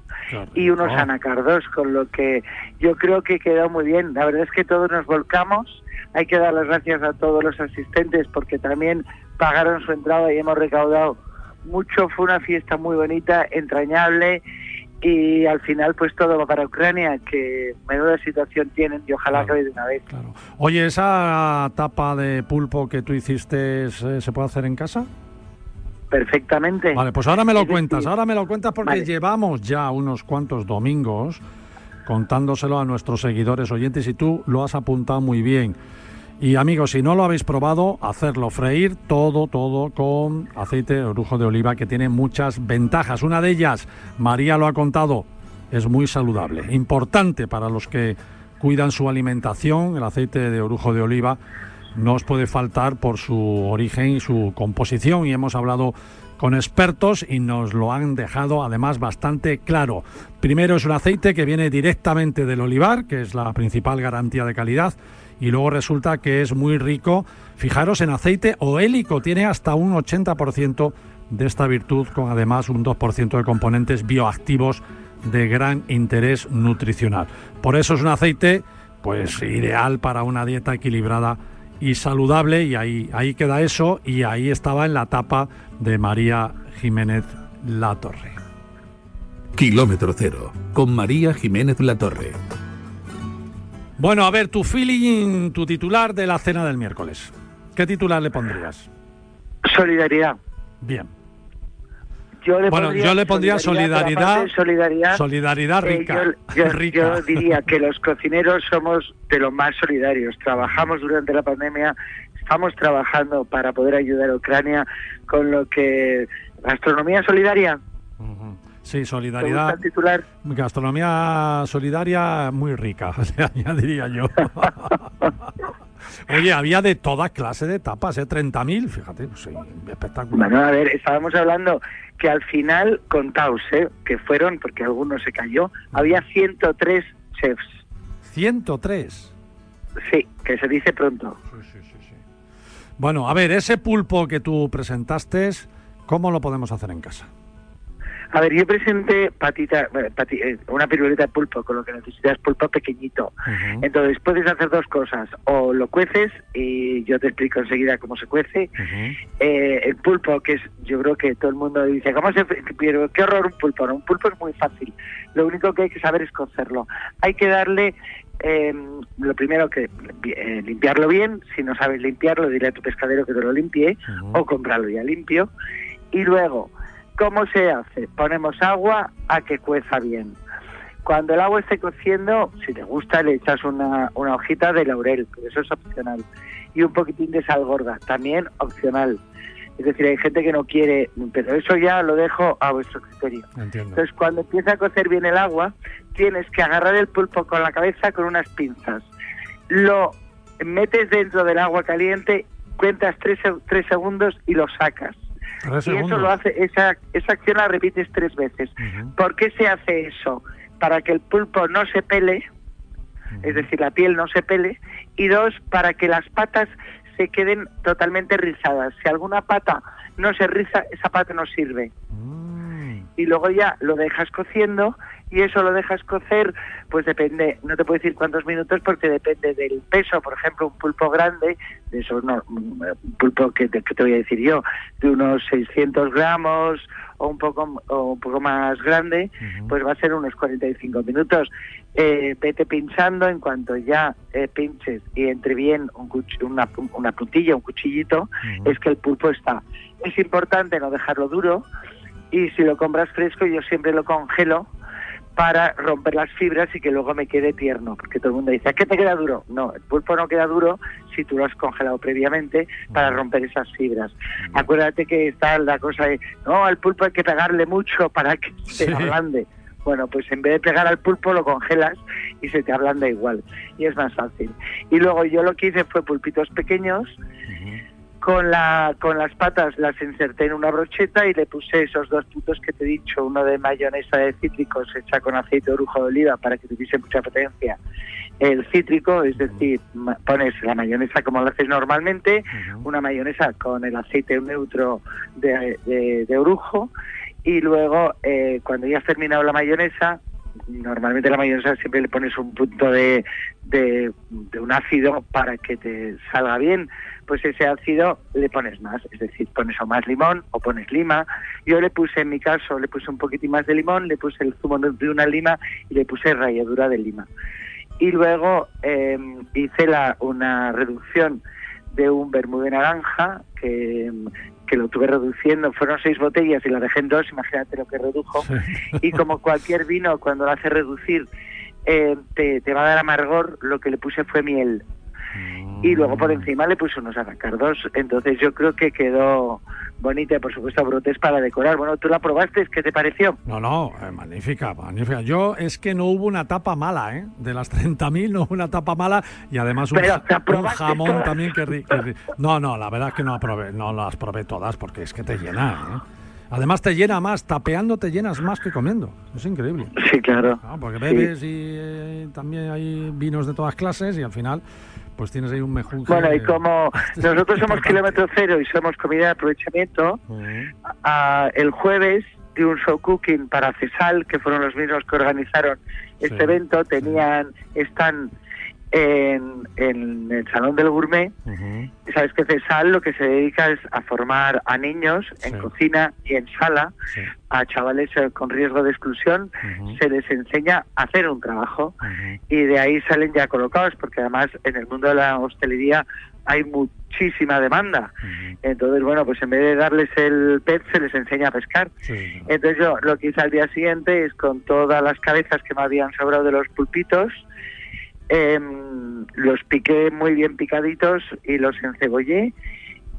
y unos anacardos, con lo que yo creo que quedó muy bien. La verdad es que todos nos volcamos. Hay que dar las gracias a todos los asistentes porque también pagaron su entrada y hemos recaudado mucho. Fue una fiesta muy bonita, entrañable, y al final pues todo va para Ucrania, que menuda situación tienen, y ojalá claro, que de una vez. Claro. Oye, ¿esa tapa de pulpo que tú hiciste se puede hacer en casa? Perfectamente. Vale, pues ahora me lo cuentas, ahora me lo cuentas porque vale. Llevamos ya unos cuantos domingos contándoselo a nuestros seguidores oyentes y tú lo has apuntado muy bien. Y amigos, si no lo habéis probado, hacerlo, freír todo, todo con aceite de orujo de oliva, que tiene muchas ventajas. Una de ellas, María lo ha contado, es muy saludable, importante para los que cuidan su alimentación. El aceite de orujo de oliva no os puede faltar por su origen y su composición, y hemos hablado con expertos y nos lo han dejado además bastante claro. Primero, es un aceite que viene directamente del olivar, que es la principal garantía de calidad, y luego resulta que es muy rico, fijaros, en aceite oléico, tiene hasta un ochenta por ciento de esta virtud, con además un dos por ciento de componentes bioactivos de gran interés nutricional. Por eso es un aceite pues ideal para una dieta equilibrada y saludable, y ahí, ahí queda eso, y ahí estaba en la tapa de María Jiménez La Torre. Kilómetro cero, con María Jiménez La Torre. Bueno, a ver, tu feeling, tu titular de la cena del miércoles. ¿Qué titular le pondrías? Solidaridad. Bien. Yo le bueno, yo le pondría solidaridad. Solidaridad, solidaridad rica. Eh, yo, yo, rica. Yo diría que los cocineros somos de los más solidarios. Trabajamos durante la pandemia, estamos trabajando para poder ayudar a Ucrania, con lo que gastronomía solidaria. Uh-huh. Sí, solidaridad. ¿Te gusta el titular? Gastronomía solidaria muy rica, ya diría yo. Oye, había de toda clase de tapas, ¿eh? treinta mil, fíjate, sí, espectacular. Bueno, a ver, estábamos hablando que al final, contaos, ¿eh? Que fueron, porque alguno se cayó, había ciento tres chefs. ¿ciento tres? Sí, que se dice pronto. Sí, sí, sí, sí. Bueno, a ver, ese pulpo que tú presentaste, ¿cómo lo podemos hacer en casa? A ver, yo presenté patita, bueno, pati, eh, una piruleta de pulpo, con lo que necesitas pulpo pequeñito. Uh-huh. Entonces puedes hacer dos cosas, o lo cueces, y yo te explico enseguida cómo se cuece. Uh-huh. eh, el pulpo, que es, yo creo que todo el mundo dice, ¿cómo se, pero qué horror un pulpo? No, un pulpo es muy fácil, lo único que hay que saber es cocerlo. Hay que darle, eh, lo primero que eh, limpiarlo bien, si no sabes limpiarlo, dile a tu pescadero que te lo limpie, uh-huh, o comprarlo ya limpio, y luego... ¿Cómo se hace? Ponemos agua a que cueza bien. Cuando el agua esté cociendo, si te gusta, le echas una, una hojita de laurel, pero eso es opcional. Y un poquitín de sal gorda, también opcional. Es decir, hay gente que no quiere, pero eso ya lo dejo a vuestro criterio. Entiendo. Entonces, cuando empieza a cocer bien el agua, tienes que agarrar el pulpo con la cabeza con unas pinzas. Lo metes dentro del agua caliente, cuentas tres, tres segundos y lo sacas. Y eso lo hace, esa, esa acción la repites tres veces. Uh-huh. ¿Por qué se hace eso? Para que el pulpo no se pele, uh-huh, es decir, la piel no se pele, y dos, para que las patas se queden totalmente rizadas. Si alguna pata no se riza, esa pata no sirve. Uh-huh. Y luego ya lo dejas cociendo, y eso lo dejas cocer, pues depende, no te puedo decir cuántos minutos porque depende del peso. Por ejemplo, un pulpo grande, de esos, no, un pulpo que te, que te voy a decir yo, de unos seiscientos gramos o un poco, o un poco más grande, uh-huh, pues va a ser unos cuarenta y cinco minutos. Eh, vete pinchando, en cuanto ya eh, pinches y entre bien un cuch- una, una puntilla, un cuchillito, uh-huh, es que el pulpo está. Es importante no dejarlo duro, y si lo compras fresco, yo siempre lo congelo, para romper las fibras y que luego me quede tierno, porque todo el mundo dice, ¿a qué te queda duro? No, el pulpo no queda duro si tú lo has congelado previamente para romper esas fibras. Acuérdate que está la cosa de, no, al pulpo hay que pegarle mucho para que se ablande. Bueno, pues en vez de pegar al pulpo lo congelas y se te ablanda igual, y es más fácil. Y luego yo lo que hice fue pulpitos pequeños, con la con las patas las inserté en una brocheta y le puse esos dos puntos que te he dicho, uno de mayonesa de cítricos hecha con aceite de orujo de oliva para que tuviese mucha potencia el cítrico, es decir, pones la mayonesa como lo haces normalmente, una mayonesa con el aceite neutro de, de, de orujo, y luego eh, cuando ya has terminado la mayonesa, normalmente la mayonesa siempre le pones un punto de, de, de un ácido para que te salga bien, pues ese ácido le pones más, es decir, pones o más limón o pones lima. Yo le puse, en mi caso, le puse un poquitín más de limón, le puse el zumo de una lima y le puse ralladura de lima. Y luego eh, hice la, una reducción de un vermú de naranja, que, que lo tuve reduciendo, fueron seis botellas y la dejé en dos, imagínate lo que redujo. Sí. Y como cualquier vino, cuando lo hace reducir, eh, te, te va a dar amargor, lo que le puse fue miel. Mm. Y luego por encima le puse unos aracardos, entonces yo creo que quedó bonita, por supuesto, brotes para decorar. Bueno, ¿tú la probaste? ¿Qué te pareció? No, no, eh, magnífica, magnífica. Yo, es que no hubo una tapa mala, ¿eh? De las treinta mil no hubo una tapa mala y además un, un jamón todas. También que rico. Ri... No, no, la verdad es que no, aprobé, no las probé todas porque es que te llena, ¿eh? Además te llena más, tapeando te llenas más que comiendo. Es increíble. Sí, claro. Ah, porque bebes sí. y eh, también hay vinos de todas clases y al final... pues tienes ahí un mejunje. Bueno, y como nosotros somos kilómetro cero y somos comida de aprovechamiento, uh-huh. a, el jueves di un show cooking para CESAL, que fueron los mismos que organizaron este sí. evento, tenían, están en, en el Salón del Gourmet. Uh-huh. Sabes que CESAL lo que se dedica es a formar a niños en sí. cocina y en sala, sí. a chavales con riesgo de exclusión, uh-huh. se les enseña a hacer un trabajo, uh-huh. y de ahí salen ya colocados, porque además en el mundo de la hostelería hay muchísima demanda. Uh-huh. Entonces, bueno, pues en vez de darles el pez, se les enseña a pescar. Sí. Entonces yo lo que hice al día siguiente es, con todas las cabezas que me habían sobrado de los pulpitos, Eh, los piqué muy bien picaditos y los encebollé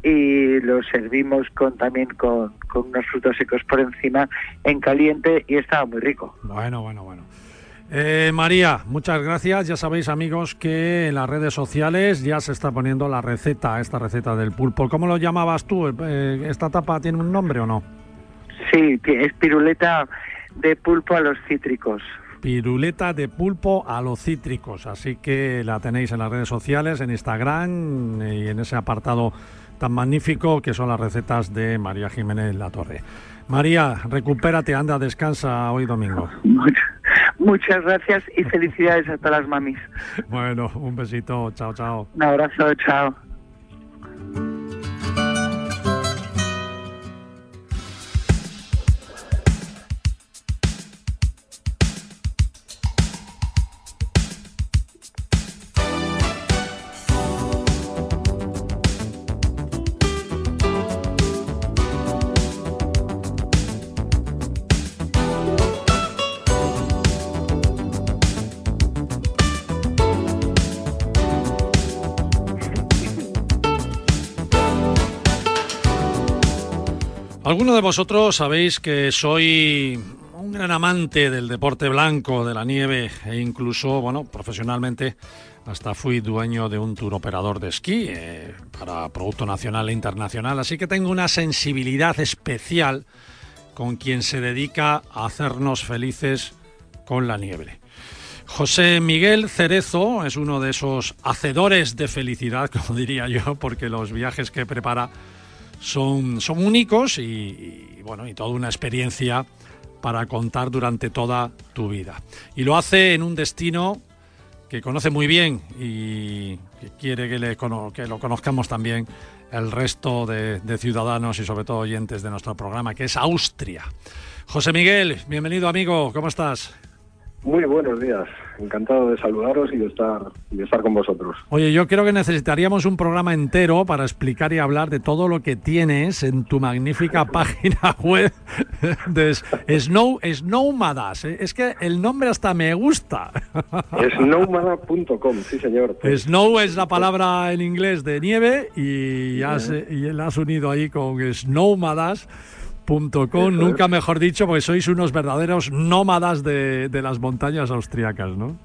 y los servimos con también con, con unos frutos secos por encima en caliente y estaba muy rico. Bueno, bueno, bueno. Eh, María, muchas gracias. Ya sabéis, amigos, que en las redes sociales ya se está poniendo la receta, esta receta del pulpo. ¿Cómo lo llamabas tú? ¿Esta tapa tiene un nombre o no? Sí, es piruleta de pulpo a los cítricos. Piruleta de pulpo a los cítricos, así que la tenéis en las redes sociales, en Instagram y en ese apartado tan magnífico que son las recetas de María Jiménez La Torre. María, recupérate, anda, descansa hoy domingo. Muchas gracias y felicidades a todas las mamis. Bueno, un besito, chao, chao. Un abrazo, chao. Algunos de vosotros sabéis que soy un gran amante del deporte blanco, de la nieve e incluso, bueno, profesionalmente hasta fui dueño de un tour operador de esquí eh, para producto nacional e internacional. Así que tengo una sensibilidad especial con quien se dedica a hacernos felices con la nieve. José Miguel Cerezo es uno de esos hacedores de felicidad, como diría yo, porque los viajes que prepara Son, son únicos y, y, bueno, y toda una experiencia para contar durante toda tu vida. Y lo hace en un destino que conoce muy bien y que quiere que, le, que lo conozcamos también el resto de, de ciudadanos y sobre todo oyentes de nuestro programa, que es Austria. José Miguel, bienvenido, amigo, ¿cómo estás? Muy buenos días, encantado de saludaros y de estar y de estar con vosotros. Oye, yo creo que necesitaríamos un programa entero para explicar y hablar de todo lo que tienes en tu magnífica página web de Snow, Snowmadas. Es que el nombre hasta me gusta. Snowmadas punto com, sí señor. Snow es la palabra en inglés de nieve y, has, y la has unido ahí con Snowmadas. Punto com, es. Nunca mejor dicho, porque sois unos verdaderos nómadas de, de las montañas austriacas, ¿no?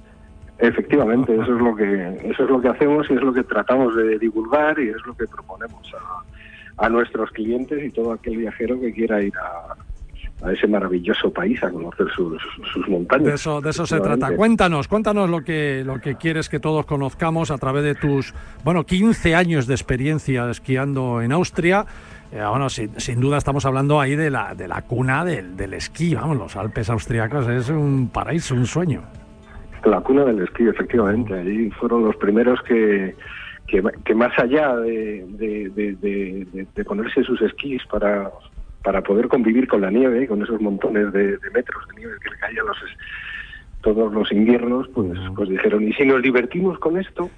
Efectivamente, eso es lo que eso es lo que hacemos y es lo que tratamos de divulgar y es lo que proponemos a, a nuestros clientes y todo aquel viajero que quiera ir a, a ese maravilloso país a conocer sus, sus montañas. De eso, de eso se trata. Cuéntanos, cuéntanos lo que lo que quieres que todos conozcamos a través de tus, bueno, quince años de experiencia esquiando en Austria. Eh, bueno, sin, sin duda estamos hablando ahí de la, de la cuna del, del esquí, vamos, los Alpes austriacos es un paraíso, un sueño. La cuna del esquí, efectivamente, ahí fueron los primeros que... Que, que más allá de, de, de, de, de ponerse sus esquís para, para poder convivir con la nieve, con esos montones de, de metros de nieve que le caían los, todos los inviernos, pues, pues dijeron, ¿y si nos divertimos con esto?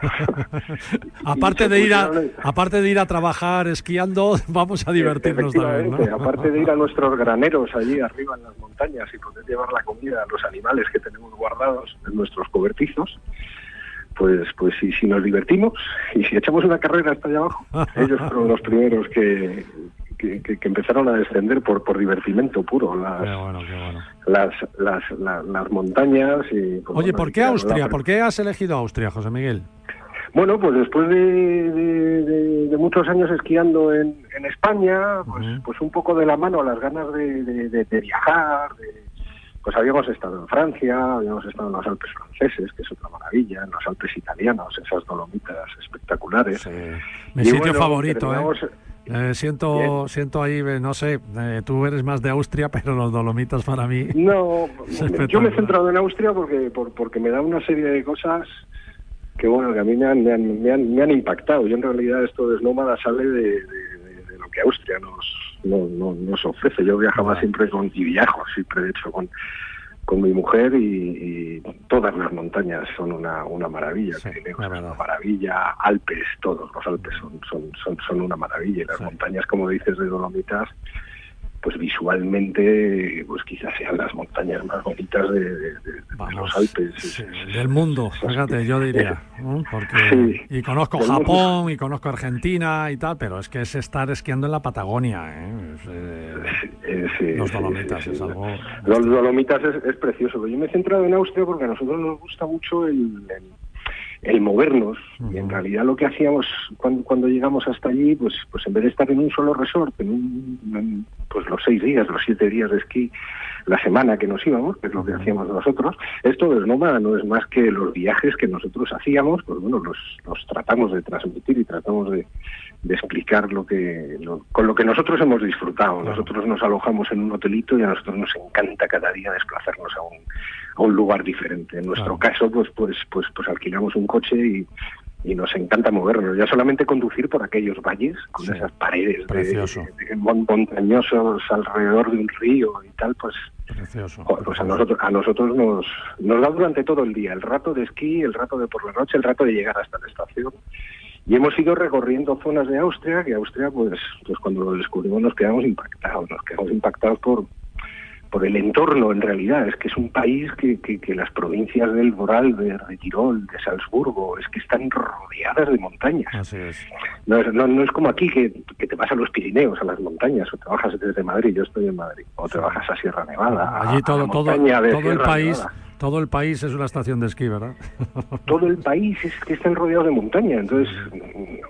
aparte de ir a, aparte de ir a trabajar esquiando, vamos a divertirnos también, ¿no? Aparte de ir a nuestros graneros allí arriba en las montañas y poder llevar la comida a los animales que tenemos guardados en nuestros cobertizos, Pues, pues y si nos divertimos y si echamos una carrera hasta allá abajo. Ellos fueron los primeros que, que, que, que empezaron a descender por, por divertimento puro las, qué bueno, qué bueno. las, las, las, las montañas. Y, pues, Oye, ¿por qué Austria? La... ¿Por qué has elegido Austria, José Miguel? Bueno, pues después de, de, de, de muchos años esquiando en, en España, pues, uh-huh. pues un poco de la mano a las ganas de, de, de, de viajar, de... Pues habíamos estado en Francia, habíamos estado en los Alpes franceses, que es otra maravilla, en los Alpes italianos, esas Dolomitas espectaculares. Sí. Mi y sitio bueno, favorito, terminamos... ¿eh? Eh, siento, siento ahí, no sé, eh, tú eres más de Austria, pero los Dolomitas para mí... No, yo me he centrado en Austria porque, porque me da una serie de cosas que, bueno, que a mí me han, me han, me han, me han impactado. Yo en realidad esto de Snowmadas sale de, de, de, de lo que Austria nos... No, no, no se ofrece. Yo viajaba siempre con, y viajo siempre, de hecho, con, con mi mujer y, y todas las montañas son una, una maravilla. Sí, es una maravilla. Alpes, todos los Alpes son, son, son, son una maravilla. Y las sí. montañas, como dices, de Dolomitas, pues visualmente, pues quizás sean las montañas más bonitas de, de, de, de los Alpes. Sí, del mundo, fíjate, yo diría. ¿No? Porque, sí. Y conozco del Japón, mundo. Y conozco Argentina y tal, pero es que es estar esquiando en la Patagonia, ¿eh? Es, eh sí, los Dolomitas sí, sí, sí. es algo... Los Dolomitas es, es precioso, pero yo me he centrado en Austria porque a nosotros nos gusta mucho el... el el movernos, uh-huh. y en realidad lo que hacíamos cuando, cuando llegamos hasta allí, pues pues en vez de estar en un solo resort, en, un, en pues los seis días, los siete días de esquí, la semana que nos íbamos, que es lo que hacíamos nosotros, esto de Snowmadas no es más que los viajes que nosotros hacíamos, pues bueno, los, los tratamos de transmitir y tratamos de, de explicar lo que lo, con lo que nosotros hemos disfrutado. Uh-huh. Nosotros nos alojamos en un hotelito y a nosotros nos encanta cada día desplazarnos a un, a un lugar diferente. En nuestro uh-huh. caso, pues, pues, pues, pues alquilamos un coche y, y nos encanta movernos. Ya solamente conducir por aquellos valles, con sí, esas paredes de, de montañosos alrededor de un río y tal, pues, precioso, pues precioso. a nosotros a nosotros nos, nos da durante todo el día, el rato de esquí, el rato de por la noche, el rato de llegar hasta la estación. Y hemos ido recorriendo zonas de Austria, que Austria, pues, pues cuando lo descubrimos nos quedamos impactados, nos quedamos impactados por... por el entorno, en realidad. Es que es un país que, que, que las provincias del Vorarlberg, de Tirol, de Salzburgo, es que están rodeadas de montañas. Así es. No es, no, no es como aquí, que, que te vas a los Pirineos, a las montañas, o te bajas desde Madrid, yo estoy en Madrid, o te bajas a Sierra Nevada. Allí todo, a todo, todo Sierra el país... Nevada. Todo el país es una estación de esquí, ¿verdad? Todo el país es que están rodeados de montaña. Entonces,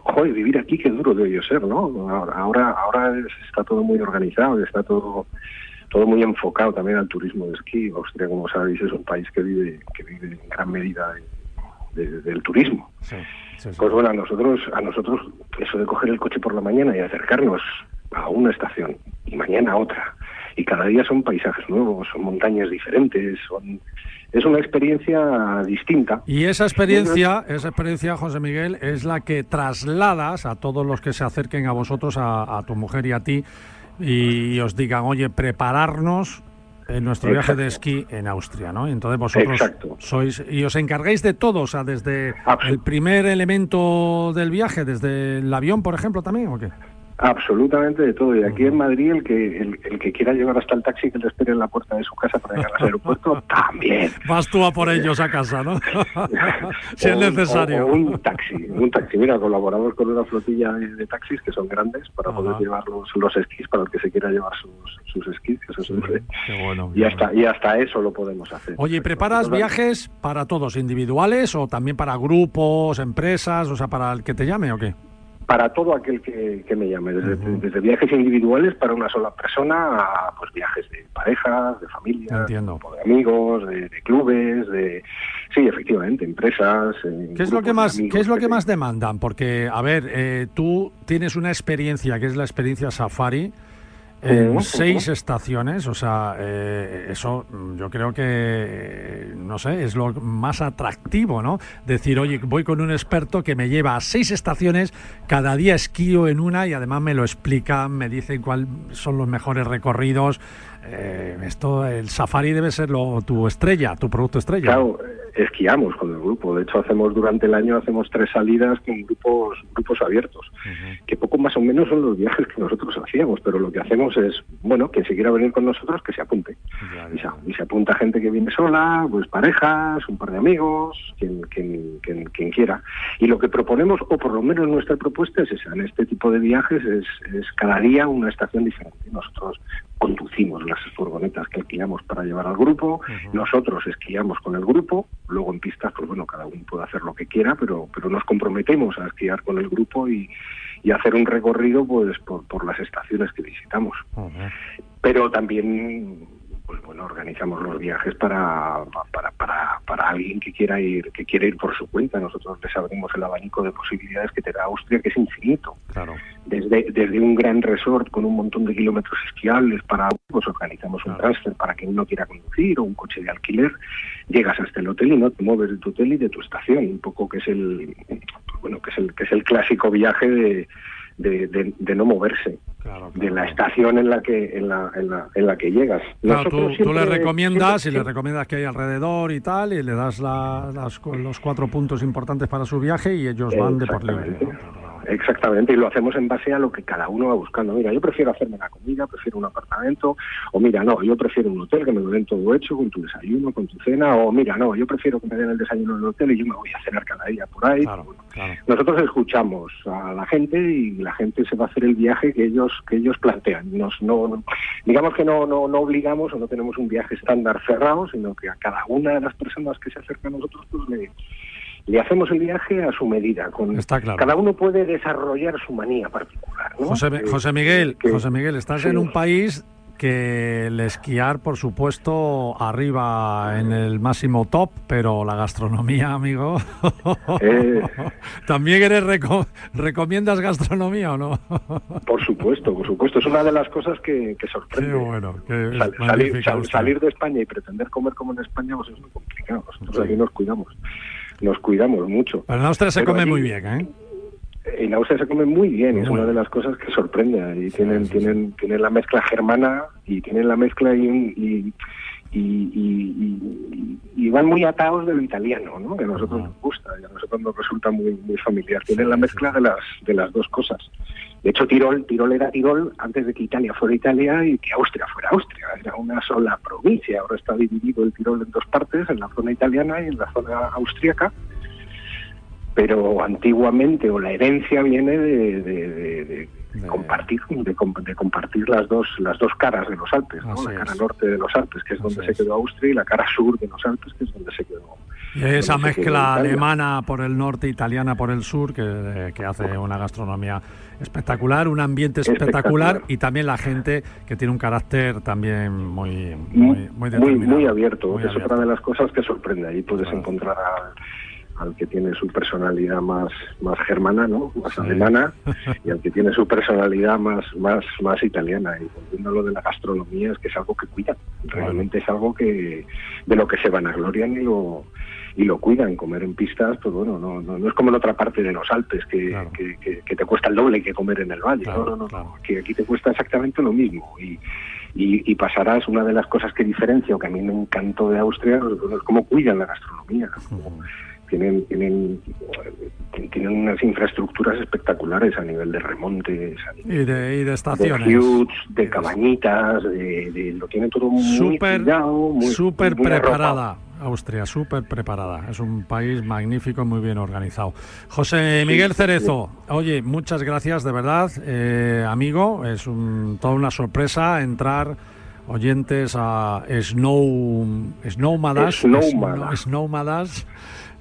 joder, vivir aquí qué duro debió ser, ¿no? Ahora, ahora está todo muy organizado, está todo... todo muy enfocado también al turismo de esquí. Austria, como sabéis, es un país que vive que vive en gran medida de, de, del turismo. Sí, sí, sí. Pues bueno, a nosotros, a nosotros eso de coger el coche por la mañana y acercarnos a una estación y mañana a otra, y cada día son paisajes nuevos, son montañas diferentes, son... es una experiencia distinta. Y esa experiencia, esa experiencia, José Miguel, es la que trasladas a todos los que se acerquen a vosotros, a, a tu mujer y a ti, y os digan, oye, prepararnos en nuestro Exacto. viaje de esquí en Austria, ¿no? Entonces vosotros Exacto. sois y os encargáis de todo, o sea, desde Absolut- el primer elemento del viaje, desde el avión, por ejemplo, también, ¿o qué? Absolutamente de todo. Y aquí en Madrid el que el, el que quiera llegar hasta el taxi que le espere en la puerta de su casa para llegar al aeropuerto, también. Vas tú a por ellos a casa, ¿no? Si es necesario. O, o un taxi, un taxi. Mira, colaboramos con una flotilla de, de taxis que son grandes para Ajá. poder llevar los, los esquís, para el que se quiera llevar sus, sus esquís. Eso sí, qué bueno, y, hasta, y hasta eso lo podemos hacer. Oye, ¿y preparas Entonces, viajes para todos, individuales o también para grupos, empresas, o sea, para el que te llame o qué? para todo aquel que, que me llame, desde, uh-huh. desde viajes individuales para una sola persona a pues viajes de parejas, de familia, Entiendo. de amigos, de, de clubes, de sí, efectivamente, empresas. ¿Qué es lo que más, amigos, ¿qué es lo que más demandan? Porque, a ver, eh, tú tienes una experiencia que es la experiencia Safari, en uh-huh. seis estaciones, o sea, eh, eso yo creo que, no sé, es lo más atractivo, ¿no? Decir, oye, voy con un experto que me lleva a seis estaciones, cada día esquío en una y además me lo explica, me dice cuáles son los mejores recorridos. Eh, esto, el safari debe ser lo, tu estrella, tu producto estrella. Claro, esquiamos con el grupo. De hecho, hacemos durante el año hacemos tres salidas con grupos grupos abiertos, uh-huh. que poco más o menos son los viajes que nosotros hacíamos, pero lo que hacemos es, bueno, quien se quiera venir con nosotros, que se apunte. Ya, ya. Y, se, y se apunta gente que viene sola, pues parejas, un par de amigos, quien, quien, quien, quien quiera. Y lo que proponemos, o por lo menos nuestra propuesta es esa. En este tipo de viajes es, es cada día una estación diferente. Nosotros conducimos las furgonetas que alquilamos para llevar al grupo, uh-huh. nosotros esquiamos con el grupo, luego en pistas, pues bueno, cada uno puede hacer lo que quiera, pero pero nos comprometemos a esquiar con el grupo y, y hacer un recorrido pues por, por las estaciones que visitamos. Uh-huh. Pero también, pues bueno, organizamos los viajes para para, para para alguien que quiera ir que quiera ir por su cuenta. Nosotros les abrimos el abanico de posibilidades que te da Austria, que es infinito. Claro. Desde, desde un gran resort con un montón de kilómetros esquiables para, pues organizamos claro. un transfer para quien no quiera conducir, o un coche de alquiler. Llegas hasta el hotel y no te mueves de tu hotel y de tu estación, un poco que es el bueno que es el que es el clásico viaje de De, de, de no moverse claro, claro, de la estación en la que en la en la, en la que llegas. Claro, tú, siempre, tú le recomiendas siempre, y le recomiendas que hay alrededor y tal, y le das la, las, los cuatro puntos importantes para su viaje y ellos van de por libre. Exactamente, y lo hacemos en base a lo que cada uno va buscando. Mira, yo prefiero hacerme la comida, prefiero un apartamento, o mira, no, yo prefiero un hotel que me lo den todo hecho, con tu desayuno, con tu cena, o mira, no, yo prefiero que me den el desayuno en el hotel y yo me voy a cenar cada día por ahí. Claro, bueno, claro. Nosotros escuchamos a la gente y la gente se va a hacer el viaje que ellos que ellos plantean. Nos, no, no, digamos que no, no, no obligamos o no tenemos un viaje estándar cerrado, sino que a cada una de las personas que se acerca a nosotros pues le... Le hacemos el viaje a su medida. Con, está claro. Cada uno puede desarrollar su manía particular, ¿no? José, eh, José Miguel, que, José Miguel, estás sí. en un país que el esquiar, por supuesto, arriba en el máximo top, pero la gastronomía, amigo, eh, ¿también eres reco- recomiendas gastronomía o no? Por supuesto, por supuesto. Es una de las cosas que, que sorprende. Qué bueno, qué Sal, salir, sal, salir de España y pretender comer como en España pues es muy complicado. Nosotros sí. aquí nos cuidamos. Nos cuidamos mucho. Pero en Austria se Pero come allí, muy bien, ¿eh? En Austria se come muy bien, muy es bien. Una de las cosas que sorprende. Allí sí, tienen, sí, tienen, sí. tienen la mezcla germana y tienen la mezcla y, y, y, y, y, y van muy atados de lo italiano, ¿no? Que a nosotros uh-huh. nos gusta y a nosotros nos resulta muy, muy familiar. Tienen sí, la mezcla sí. de las de las dos cosas. De hecho, Tirol, Tirol era Tirol antes de que Italia fuera Italia y que Austria fuera Austria. Era una sola provincia. Ahora está dividido el Tirol en dos partes, en la zona italiana y en la zona austriaca. Pero antiguamente, o la herencia viene de, de, de, de, de compartir, de, de compartir las dos las dos caras de los Alpes, ¿no? Así la cara es. norte de los Alpes, que es Así donde es. se quedó Austria, y la cara sur de los Alpes, que es donde se quedó. Esa mezcla alemana por el norte, italiana por el sur, que, que hace una gastronomía espectacular, un ambiente espectacular, espectacular y también la gente que tiene un carácter también muy muy muy, muy, muy abierto, muy que abierto. Es otra de las cosas que sorprende. Ahí puedes claro. encontrar al, al que tiene su personalidad más más germana, ¿no? Más sí. alemana, y al que tiene su personalidad más más más italiana. Y volviendo a lo de la gastronomía, es que es algo que cuidan, realmente es algo que de lo que se vanaglorian y lo y lo cuidan. Comer en pistas, pues bueno, no no, no es como en otra parte de los Alpes, que, claro. que, que, que te cuesta el doble que comer en el valle. Claro, no, no, no, claro. que aquí te cuesta exactamente lo mismo. Y, y, y pasarás, una de las cosas que diferencia, o que a mí me encantó de Austria, es cómo cuidan la gastronomía. Uh-huh. Tienen, tienen, tienen unas infraestructuras espectaculares a nivel de remontes, a nivel y, de, y de estaciones, de huts, de cabañitas, de, de, lo tienen todo muy cuidado, súper preparada. Ropa. Austria, súper preparada. Es un país magnífico, muy bien organizado. José Miguel Cerezo, oye, muchas gracias, de verdad, eh, amigo. Es un, toda una sorpresa entrar oyentes a Snow, Snowmadas, Snowmadas. Snowmadas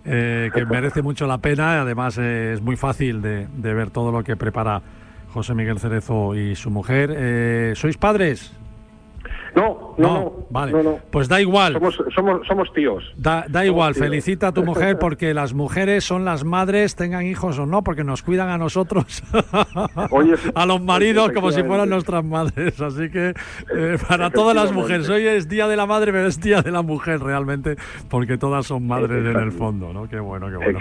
eh, que merece mucho la pena. Además, eh, es muy fácil de, de ver todo lo que prepara José Miguel Cerezo y su mujer. Eh, ¿Sois padres? No, no, no, vale. No, no. Pues da igual. Somos, somos, somos tíos. Da, da igual, tíos. Felicita a tu mujer porque las mujeres son las madres, tengan hijos o no, porque nos cuidan a nosotros, oye, a los maridos, oye, como si fueran nuestras madres. Así que eh, para todas las mujeres, hoy es Día de la Madre, pero es Día de la Mujer realmente, porque todas son madres en el fondo, ¿no? Qué bueno, qué bueno.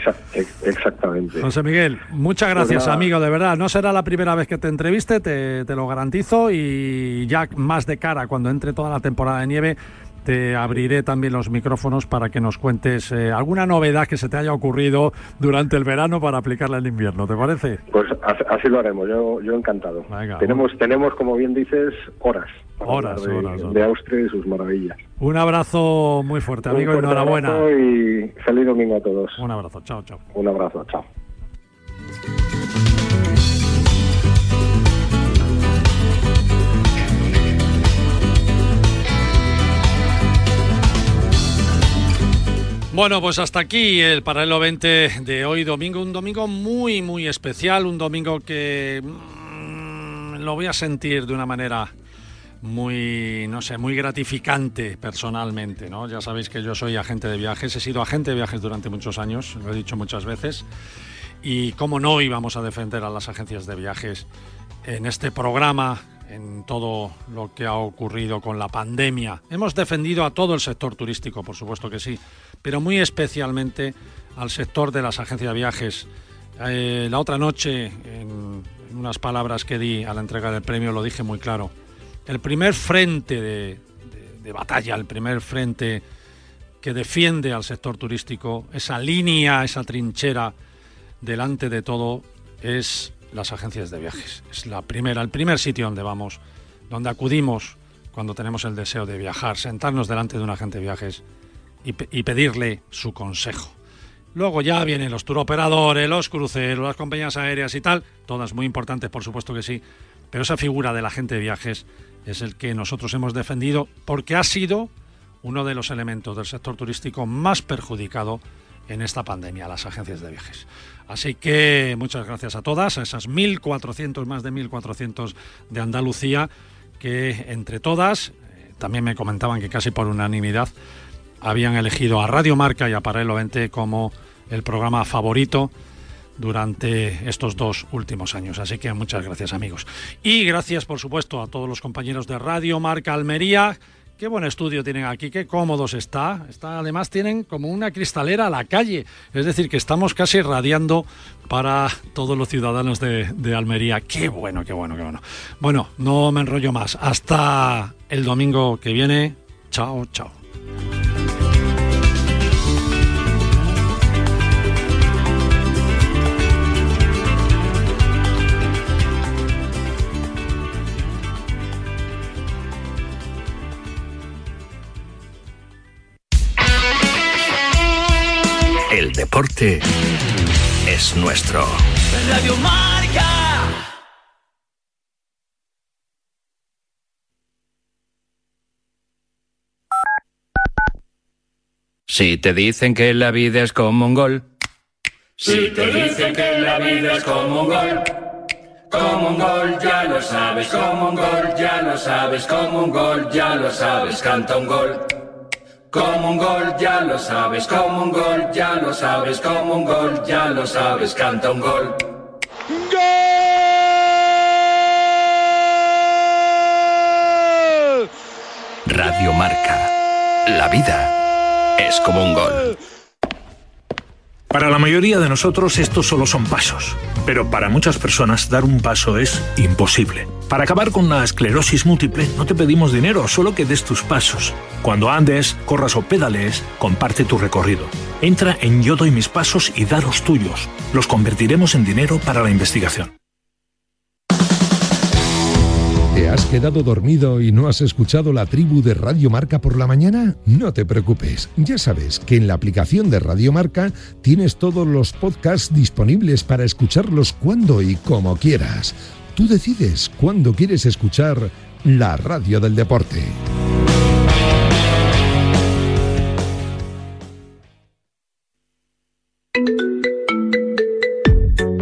Exactamente. José Miguel, muchas gracias, pues amigo, de verdad. No será la primera vez que te entreviste, te, te lo garantizo, y ya más de cara, cuando entres toda la temporada de nieve, te abriré también los micrófonos para que nos cuentes eh, alguna novedad que se te haya ocurrido durante el verano para aplicarla en invierno, ¿te parece? Pues así lo haremos, yo, yo encantado. Venga, tenemos, bueno. tenemos, como bien dices, horas. Horas, de, horas, horas. De Austria y sus maravillas. Un abrazo muy fuerte, amigo, y enhorabuena. Un abrazo y feliz domingo a todos. Un abrazo, chao, chao. Un abrazo, chao. Bueno, pues hasta aquí el Paralelo veinte de hoy domingo, un domingo muy, muy especial, un domingo que mmm, lo voy a sentir de una manera muy, no sé, muy gratificante personalmente, ¿no? Ya sabéis que yo soy agente de viajes, he sido agente de viajes durante muchos años, lo he dicho muchas veces, y cómo no íbamos a defender a las agencias de viajes en este programa, en todo lo que ha ocurrido con la pandemia. Hemos defendido a todo el sector turístico, por supuesto que sí, pero muy especialmente al sector de las agencias de viajes. Eh, la otra noche, en, en unas palabras que di a la entrega del premio, lo dije muy claro. El primer frente de, de, de batalla, el primer frente que defiende al sector turístico, esa línea, esa trinchera, delante de todo, es las agencias de viajes. Es la primera, el primer sitio donde vamos, donde acudimos cuando tenemos el deseo de viajar, sentarnos delante de un agente de viajes y, pe- y pedirle su consejo. Luego ya vienen los turoperadores, los cruceros, las compañías aéreas y tal, todas muy importantes, por supuesto que sí, pero esa figura del agente de viajes es el que nosotros hemos defendido porque ha sido uno de los elementos del sector turístico más perjudicado en esta pandemia, las agencias de viajes. Así que muchas gracias a todas, a esas mil cuatrocientas, más de mil cuatrocientas de Andalucía, que entre todas, eh, también me comentaban que casi por unanimidad, habían elegido a Radio Marca y a Paralelo veinte como el programa favorito durante estos dos últimos años. Así que muchas gracias, amigos. Y gracias, por supuesto, a todos los compañeros de Radio Marca Almería. Qué buen estudio tienen aquí, qué cómodos está. Está. Además tienen como una cristalera a la calle, es decir, que estamos casi radiando para todos los ciudadanos de, de Almería. Qué bueno, qué bueno, qué bueno. Bueno, no me enrollo más. Hasta el domingo que viene. Chao, chao. El deporte es nuestro. Radio Marca. Si te dicen que la vida es como un gol. Si te dicen que la vida es como un gol. Como un gol, ya lo sabes. Como un gol, ya lo sabes. Como un gol, ya lo sabes. Canta un gol. Como un gol, ya lo sabes, como un gol, ya lo sabes, como un gol, ya lo sabes, canta un gol. ¡Gol! Radio Marca. La vida es como un gol. Para la mayoría de nosotros estos solo son pasos, pero para muchas personas dar un paso es imposible. Para acabar con la esclerosis múltiple no te pedimos dinero, solo que des tus pasos. Cuando andes, corras o pedales, comparte tu recorrido. Entra en Yo Doy Mis Pasos y da los tuyos. Los convertiremos en dinero para la investigación. ¿Te has quedado dormido y no has escuchado la tribu de Radio Marca por la mañana? No te preocupes, ya sabes que en la aplicación de Radio Marca tienes todos los podcasts disponibles para escucharlos cuando y como quieras. Tú decides cuándo quieres escuchar la radio del deporte.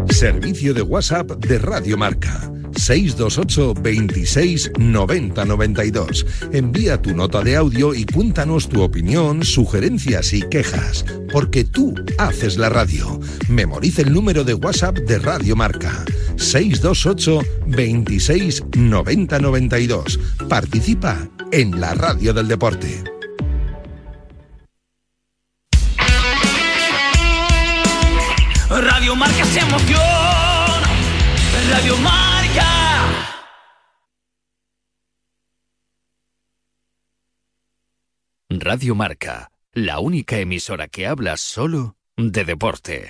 Servicio de WhatsApp de Radio Marca. seis dos ocho, veintiséis, noventa, noventa y dos. Envía tu nota de audio y cuéntanos tu opinión, sugerencias y quejas, porque tú haces la radio. Memoriza el número de WhatsApp de Radio Marca, seis dos ocho, veintiséis, noventa, noventa y dos. Participa en la radio del deporte. Radio Marca se emoción. Radio Marca. Radio Marca, la única emisora que habla solo de deporte.